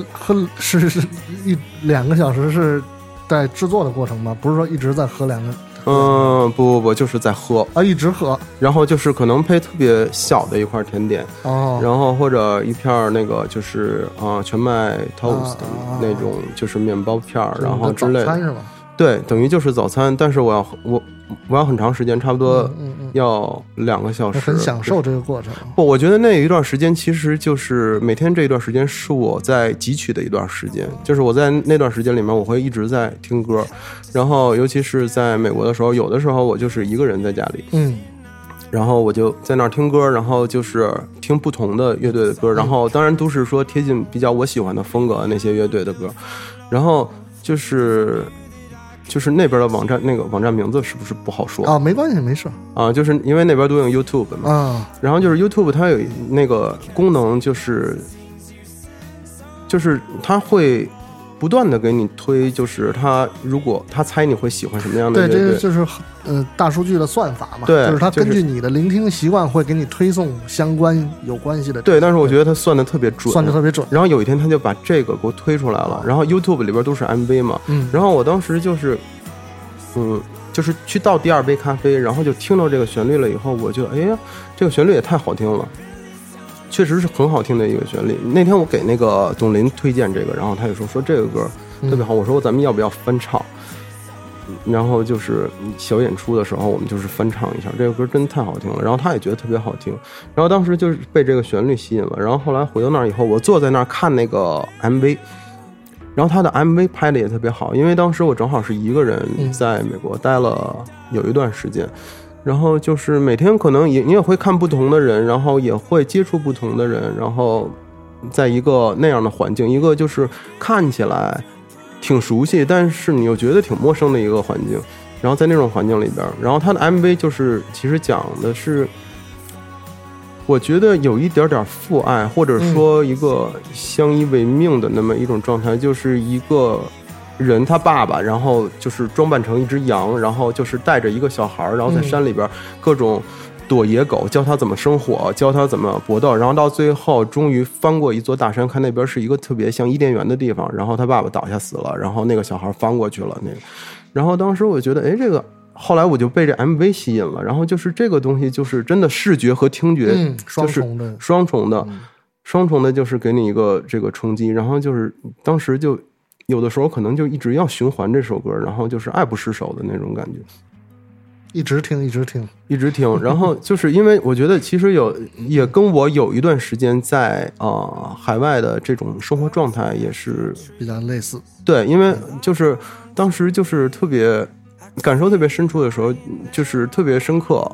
是2个小时是在制作的过程吗？不是说一直在喝2个。 不，就是在喝啊，一直喝，然后就是可能配特别小的一块甜点，哦，然后或者一片那个就是全麦 toast 那种就是面包片，然后之类的，早餐是吗？对，等于就是早餐，但是我要很长时间，差不多要2个小时，很享受这个过程。不，我觉得那一段时间其实就是每天这一段时间是我在汲取的一段时间，就是我在那段时间里面我会一直在听歌，然后尤其是在美国的时候，有的时候我就是一个人在家里，然后我就在那儿听歌，然后就是听不同的乐队的歌，然后当然都是说贴近比较我喜欢的风格那些乐队的歌，然后就是。就是那边的网站，那个网站名字是不是不好说啊？没关系，没事啊。就是因为那边都用 YouTube 嘛，然后就是 YouTube 它有那个功能，就是它会不断的给你推，就是他如果他猜你会喜欢什么样的乐队，对，这就是大数据的算法嘛，对，就是他根据你的聆听习惯会给你推送相关有关系的。对，但是我觉得他算的特别准，算的特别准。然后有一天他就把这个给我推出来了，然后 YouTube 里边都是 MV 嘛，嗯，然后我当时就是，就是去倒第二杯咖啡，然后就听到这个旋律了以后，我就哎呀，这个旋律也太好听了。确实是很好听的一个旋律。那天我给那个董林推荐这个，然后他就说这个歌特别好，我说咱们要不要翻唱，然后就是小演出的时候我们就是翻唱一下，这个歌真太好听了，然后他也觉得特别好听，然后当时就是被这个旋律吸引了，然后后来回到那儿以后，我坐在那儿看那个 MV， 然后他的 MV 拍的也特别好，因为当时我正好是一个人在美国待了有一段时间，然后就是每天可能也你也会看不同的人，然后也会接触不同的人，然后在一个那样的环境，一个就是看起来挺熟悉但是你又觉得挺陌生的一个环境，然后在那种环境里边，然后他的 MV 就是其实讲的是我觉得有一点点父爱，或者说一个相依为命的那么一种状态，就是一个人他爸爸然后就是装扮成一只羊，然后就是带着一个小孩，然后在山里边各种躲野狗，教他怎么生火，教他怎么搏斗，然后到最后终于翻过一座大山，看那边是一个特别像伊甸园的地方，然后他爸爸倒下死了，然后那个小孩翻过去了那个，然后当时我觉得哎，这个后来我就被这 MV 吸引了，然后就是这个东西就是真的视觉和听觉就是双重的就是给你一个这个冲击，然后就是当时就有的时候可能就一直要循环这首歌，然后就是爱不释手的那种感觉，一直听，然后就是因为我觉得其实也跟我有一段时间在海外的这种生活状态也是比较类似。对，因为就是当时就是特别感受特别深处的时候，就是特别深刻，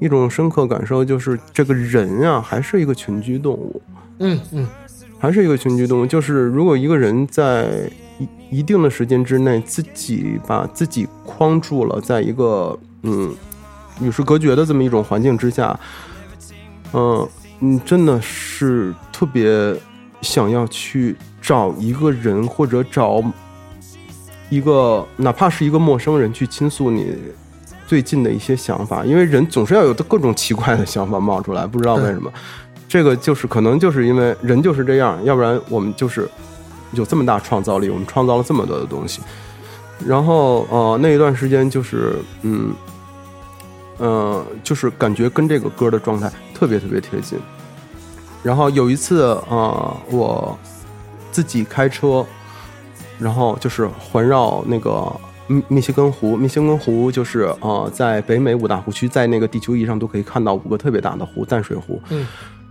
一种深刻感受就是这个人啊还是一个群居动物，就是如果一个人在一定的时间之内自己把自己框住了，在一个与世隔绝的这么一种环境之下，真的是特别想要去找一个人，或者找一个哪怕是一个陌生人去倾诉你最近的一些想法，因为人总是要有各种奇怪的想法冒出来，不知道为什么。这个就是可能就是因为人就是这样，要不然我们就是有这么大创造力，我们创造了这么多的东西。然后那一段时间就是就是感觉跟这个歌的状态特别特别贴近。然后有一次我自己开车，然后就是环绕那个密西根湖就是在北美五大湖区，在那个地球仪上都可以看到5个特别大的湖，淡水湖。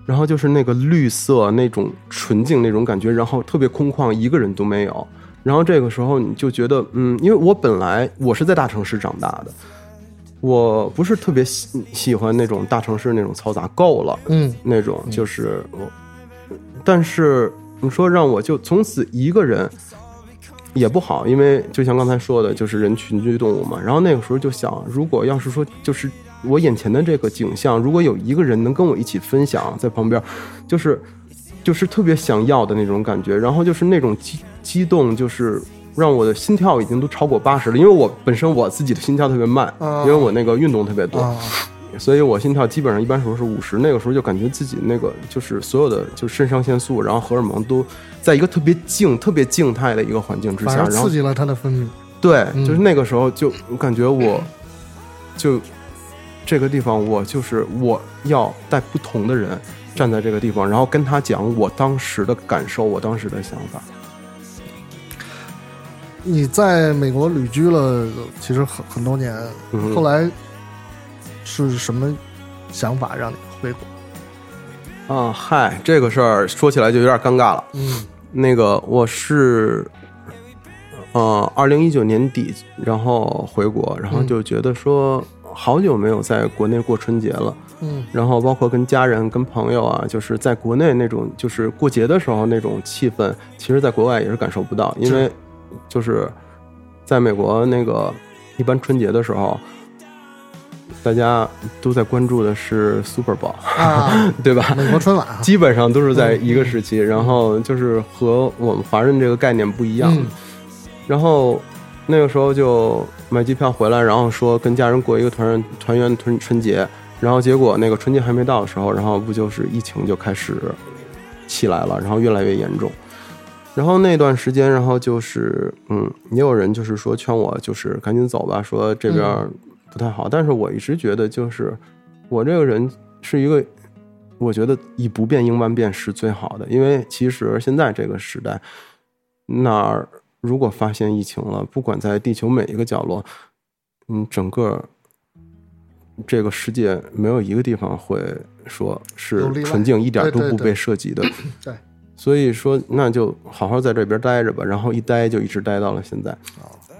然后就是那个绿色那种纯净那种感觉，然后特别空旷，一个人都没有。然后这个时候你就觉得因为我本来我是在大城市长大的，我不是特别喜欢那种大城市那种嘈杂，够了那种就是但是你说让我就从此一个人也不好，因为就像刚才说的就是人群居动物嘛。然后那个时候就想，如果要是说就是我眼前的这个景象，如果有一个人能跟我一起分享在旁边，就是特别想要的那种感觉。然后就是那种激动就是让我的心跳已经都超过80了，因为我本身我自己的心跳特别慢，因为我那个运动特别多，所以我心跳基本上一般时候是50，那个时候就感觉自己那个就是所有的就是肾上腺素，然后荷尔蒙都在一个特别静态的一个环境之下，然后刺激了它的分泌。对，就是那个时候就感觉我就这个地方我就是我要带不同的人站在这个地方，然后跟他讲我当时的感受，我当时的想法。你在美国旅居了其实很多年，后来是什么想法让你回国啊？嗨，这个事儿说起来就有点尴尬了。那个我是2019年底然后回国，然后就觉得说好久没有在国内过春节了，然后包括跟家人跟朋友啊，就是在国内那种就是过节的时候那种气氛，其实在国外也是感受不到，因为就是在美国那个一般春节的时候大家都在关注的是 Super Bowl 啊，对吧？美国春晚基本上都是在一个时期，然后就是和我们华人这个概念不一样。然后那个时候就买机票回来，然后说跟家人过一个团圆春节，然后结果那个春节还没到的时候，然后不就是疫情就开始起来了，然后越来越严重。然后那段时间，然后就是也有人就是说劝我就是赶紧走吧，说这边不太好。但是我一直觉得就是我这个人是一个，我觉得以不变应万变是最好的，因为其实现在这个时代，哪儿如果发现疫情了，不管在地球每一个角落，整个这个世界没有一个地方会说是纯净一点都不被涉及的。对。所以说那就好好在这边待着吧，然后一待就一直待到了现在。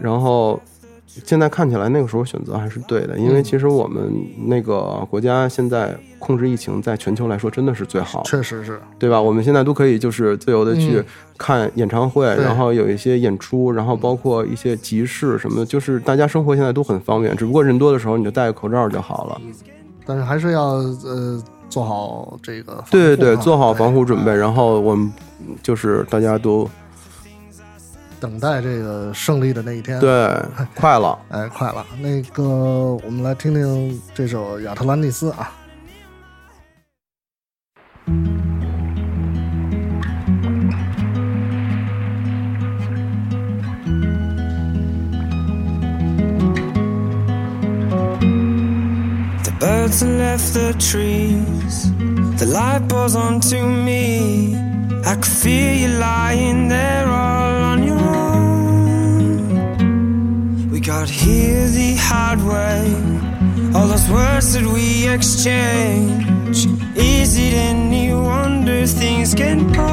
然后现在看起来那个时候选择还是对的，因为其实我们那个国家现在控制疫情在全球来说真的是最好，确实是，对吧？我们现在都可以就是自由的去看演唱会，然后有一些演出，然后包括一些集市什么的，就是大家生活现在都很方便，只不过人多的时候你就戴个口罩就好了。但是还是要做好这个防护，对对，做好防护准备，然后我们就是大家都等待这个胜利的那一天，对，快了，哎，快了。那个，我们来听听这首《亚特兰蒂斯》啊。Birds have left the trees, the light pours onto me. I could feel you lying there all on your own. We got here the hard way, all those words that we exchange. Is it any wonder things get cold?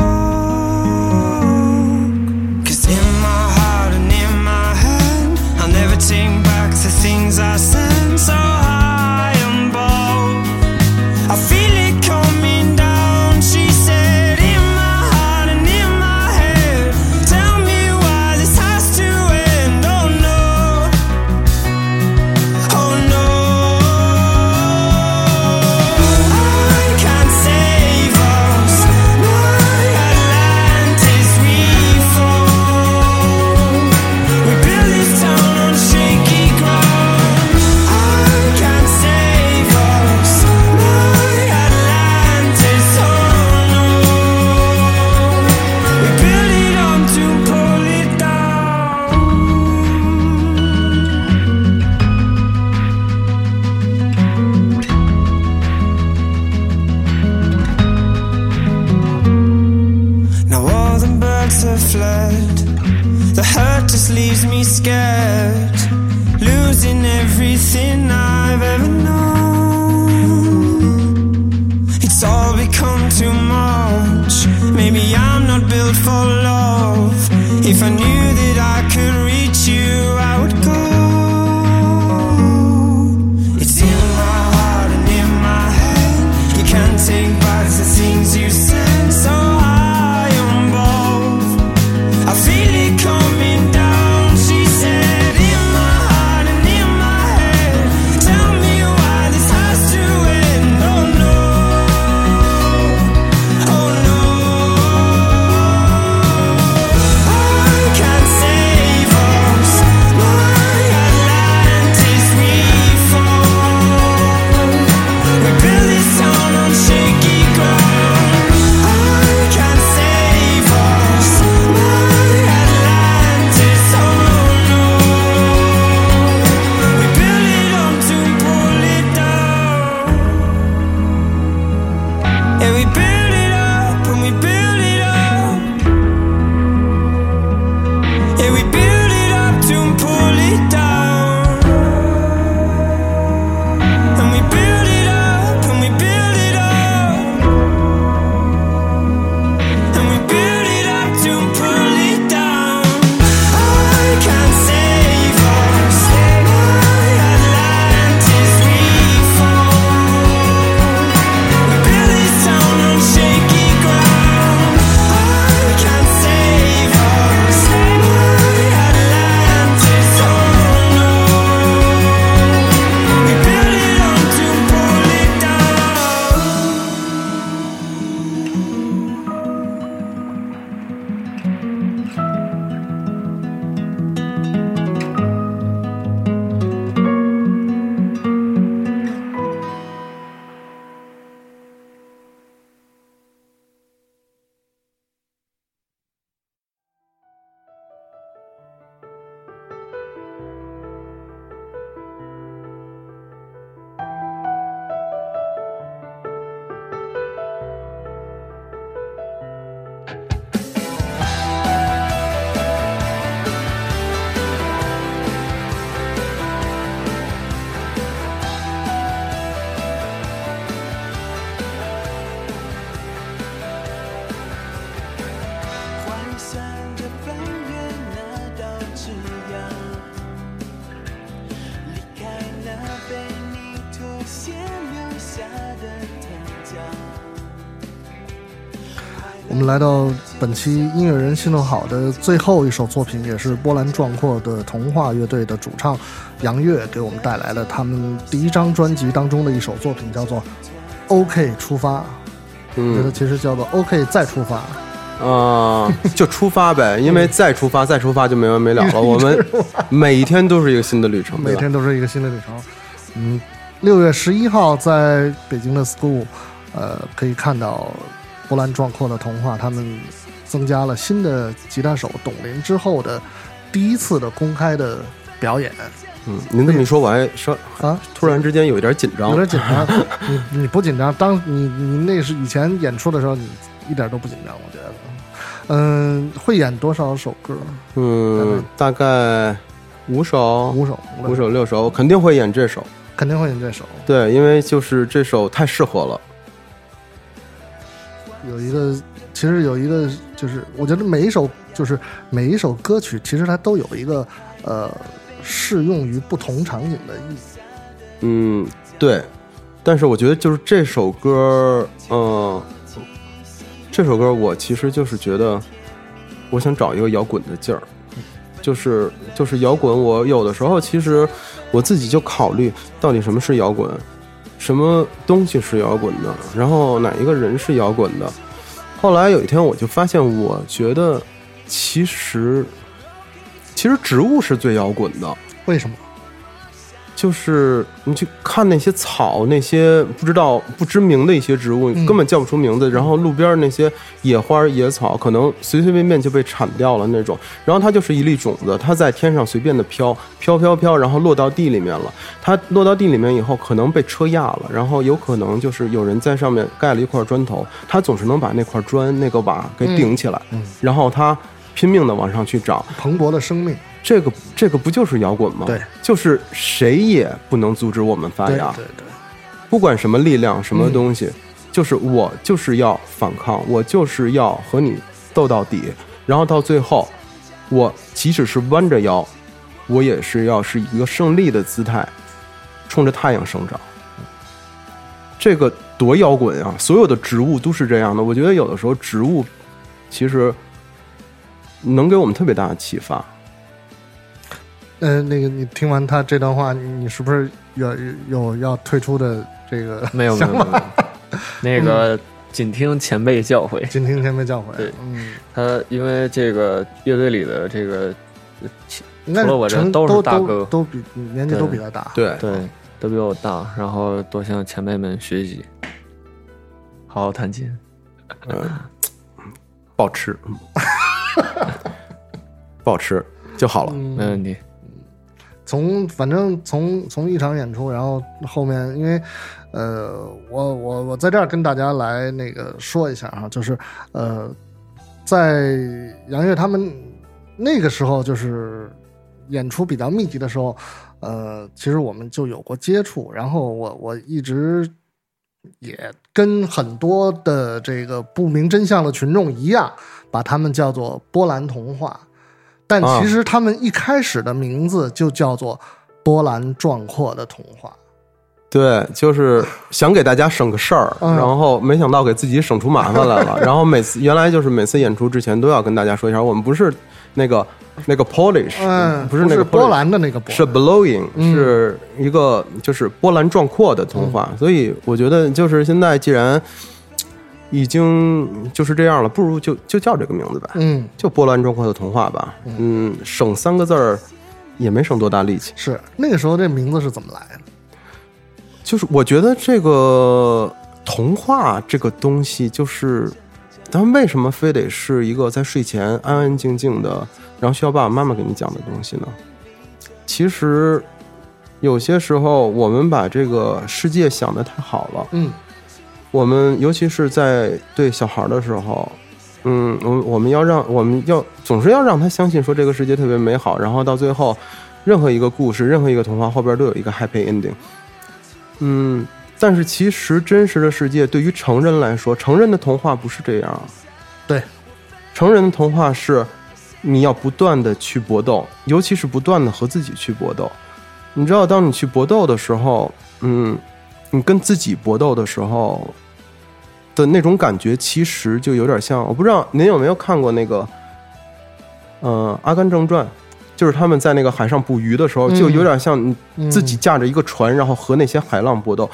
'Cause in my heart and in my head, I'll never take back the things I said. So high and bold, I feel it coming down, she said. In my heart and in my head, tell me why this has to end. Oh no, oh no. I can't save us, no Atlantis we fall. We build this town on shaky ground. I can't save us, no Atlantis, oh no. We build it up to pull it down. Now all the birds have fled. The hurt just leaves me scared, losing everything I've ever known. It's all become too much. Maybe I'm not built for love. If I knew that I could reach you, I would go. It's in my heart and in my head, you can't take back the things you said. So high above, I feel it coming down, she said. In my heart and in my head, tell me why this has to end. Oh no, oh no. I can't save us, no Atlantis we fall. We build this town on shaky ground. I can't save us, no Atlantis, oh no. We build it up to pull it down. And we build it up, and we build it up. And we build it up to pull it down. And we build it up, and we build it up. And we build it up to pull it down. I can't save us, no Atlantis we fall. We build this town on shaky ground. I can't save us, no Atlantis 们来到本期音乐人心头好的最后一首作品，也是波澜壮阔的童话乐队的主唱杨越给我们带来了他们第一张专辑当中的一首作品，叫做 OK 出发。我觉得其实叫做 OK 再出发啊、就出发呗，因为再出发就没完没了了。我们每一天都是一个新的旅程，每天都是一个新的旅程。嗯，6月11号在北京的 School， 可以看到波澜壮阔的童话，他们增加了新的吉他手董林之后的第一次的公开的表演。嗯，您这么一说，我还说啊，突然之间有一点紧张，有点紧张。你不紧张？当你那是以前演出的时候，你一点都不紧张，我觉得。嗯，会演多少首歌？嗯，大概5首6首，肯定会演这首。对，因为就是这首太适合了。其实有一个，就是我觉得每一首歌曲，其实它都有一个适用于不同场景的意义。嗯，对。但是我觉得就是这首歌，我其实就是觉得我想找一个摇滚的劲儿，就是摇滚，我有的时候其实我自己就考虑到底什么是摇滚，什么东西是摇滚的，然后哪一个人是摇滚的。后来有一天我就发现，我觉得其实植物是最摇滚的。为什么？就是你去看那些草，那些不知名的一些植物，根本叫不出名字，然后路边那些野花野草可能随随便便就被铲掉了那种，然后它就是一粒种子，它在天上随便的飘，然后落到地里面了。它落到地里面以后可能被车压了，然后有可能就是有人在上面盖了一块砖头，它总是能把那块砖那个瓦给顶起来，然后它拼命的往上去长，蓬勃的生命。这个不就是摇滚吗？对，就是谁也不能阻止我们发芽。对，不管什么力量，什么东西，就是我就是要反抗，我就是要和你斗到底，然后到最后，我即使是弯着腰，我也是要是一个胜利的姿态，冲着太阳生长。这个多摇滚啊！所有的植物都是这样的。我觉得有的时候植物其实能给我们特别大的启发。那个，你听完他这段话，你是不是有要退出的这个？没有，那个仅听前辈教诲，仅听前辈教诲。对，他因为这个乐队里的这个，除了我这都是大哥，都比年纪都比他大，对，都比我大，然后多向前辈们学习，好好弹琴，保持，保持就好了，没问题。反正从一场演出，然后后面因为，我在这儿跟大家来那个说一下哈，就是在杨越他们那个时候就是演出比较密集的时候，其实我们就有过接触，然后我一直也跟很多的这个不明真相的群众一样，把他们叫做波澜童话。但其实他们一开始的名字就叫做波澜壮阔的童话。对，就是想给大家省个事儿，然后没想到给自己省出麻烦来了。然后原来就是每次演出之前都要跟大家说一下，我们不是那个 Polish， 不是波兰的那个波，是 blowing， 是一个就是波澜壮阔的童话。所以我觉得就是现在既然已经就是这样了，不如就叫这个名字吧，就波澜壮阔的童话吧，省3个字也没省多大力气。是那个时候这名字是怎么来的？就是我觉得这个童话这个东西，就是咱们为什么非得是一个在睡前安安静静的，然后需要爸爸妈妈给你讲的东西呢？其实有些时候我们把这个世界想得太好了，我们尤其是在对小孩的时候，我们要总是要让他相信说这个世界特别美好，然后到最后，任何一个故事、任何一个童话后边都有一个 happy ending。但是其实真实的世界对于成人来说，成人的童话不是这样。对，成人的童话是你要不断的去搏斗，尤其是不断的和自己去搏斗。你知道，当你去搏斗的时候，你跟自己搏斗的时候，的那种感觉，其实就有点像，我不知道您有没有看过那个，《阿甘正传》，就是他们在那个海上捕鱼的时候，就有点像你自己驾着一个船，然后和那些海浪搏斗。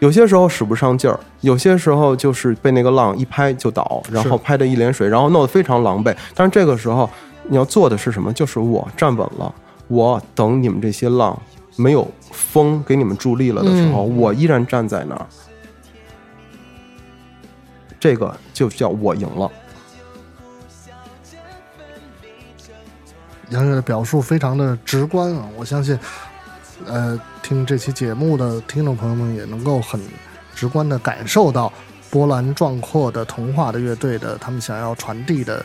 有些时候使不上劲儿，有些时候就是被那个浪一拍就倒，然后拍得一脸水，然后弄得非常狼狈。但是这个时候你要做的是什么？就是我站稳了，我等你们这些浪没有风给你们助力了的时候，我依然站在那儿。这个就叫我赢了。杨岳的表述非常的直观啊，我相信，听这期节目的听众朋友们也能够很直观的感受到波澜壮阔的童话的乐队的他们想要传递的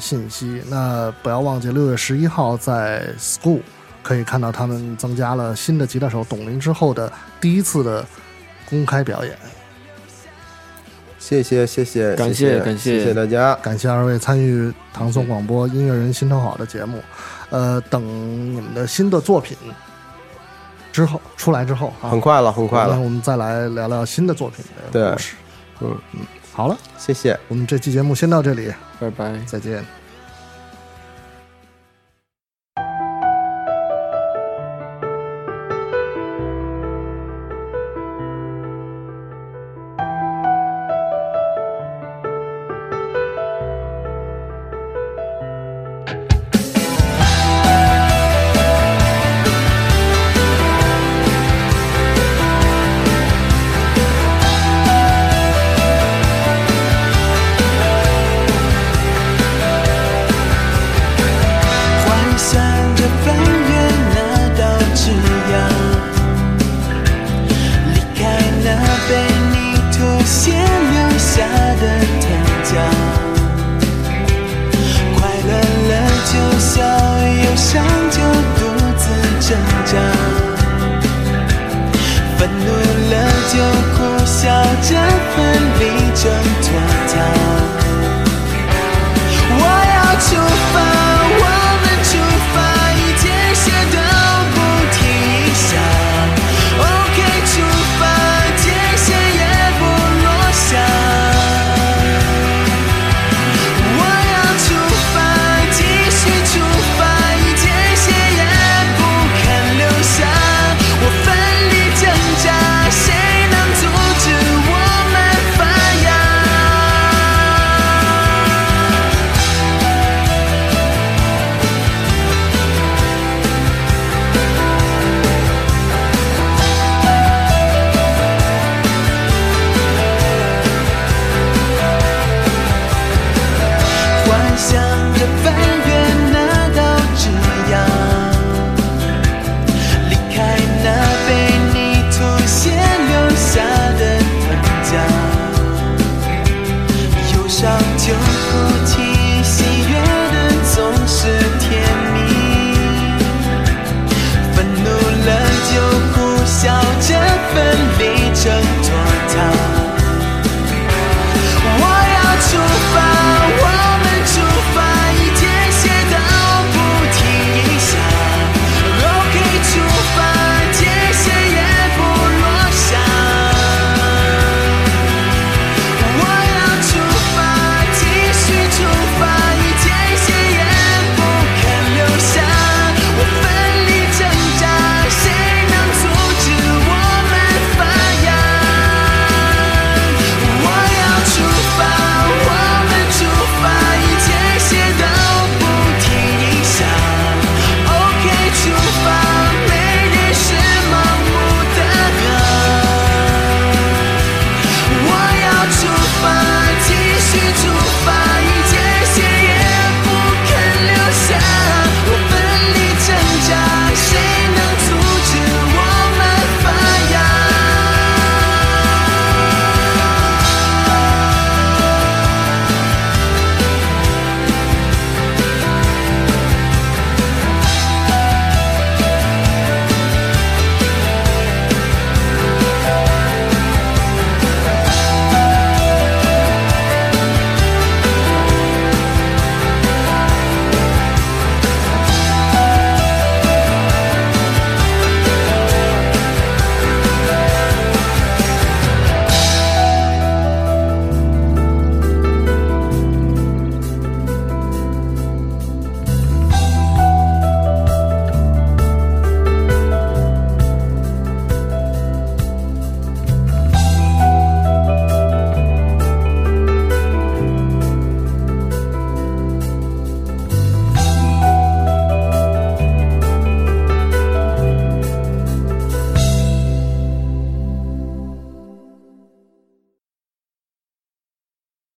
信息。那不要忘记6月11号在 School 可以看到他们增加了新的吉他手董林之后的第一次的公开表演。谢谢，感谢大家，感谢二位参与唐宋广播音乐人心头好的节目。等你们的新的作品之后出来之后啊，很快了，我们再来聊聊新的作品的故事。对，好了，谢谢，我们这期节目先到这里，拜拜，再见。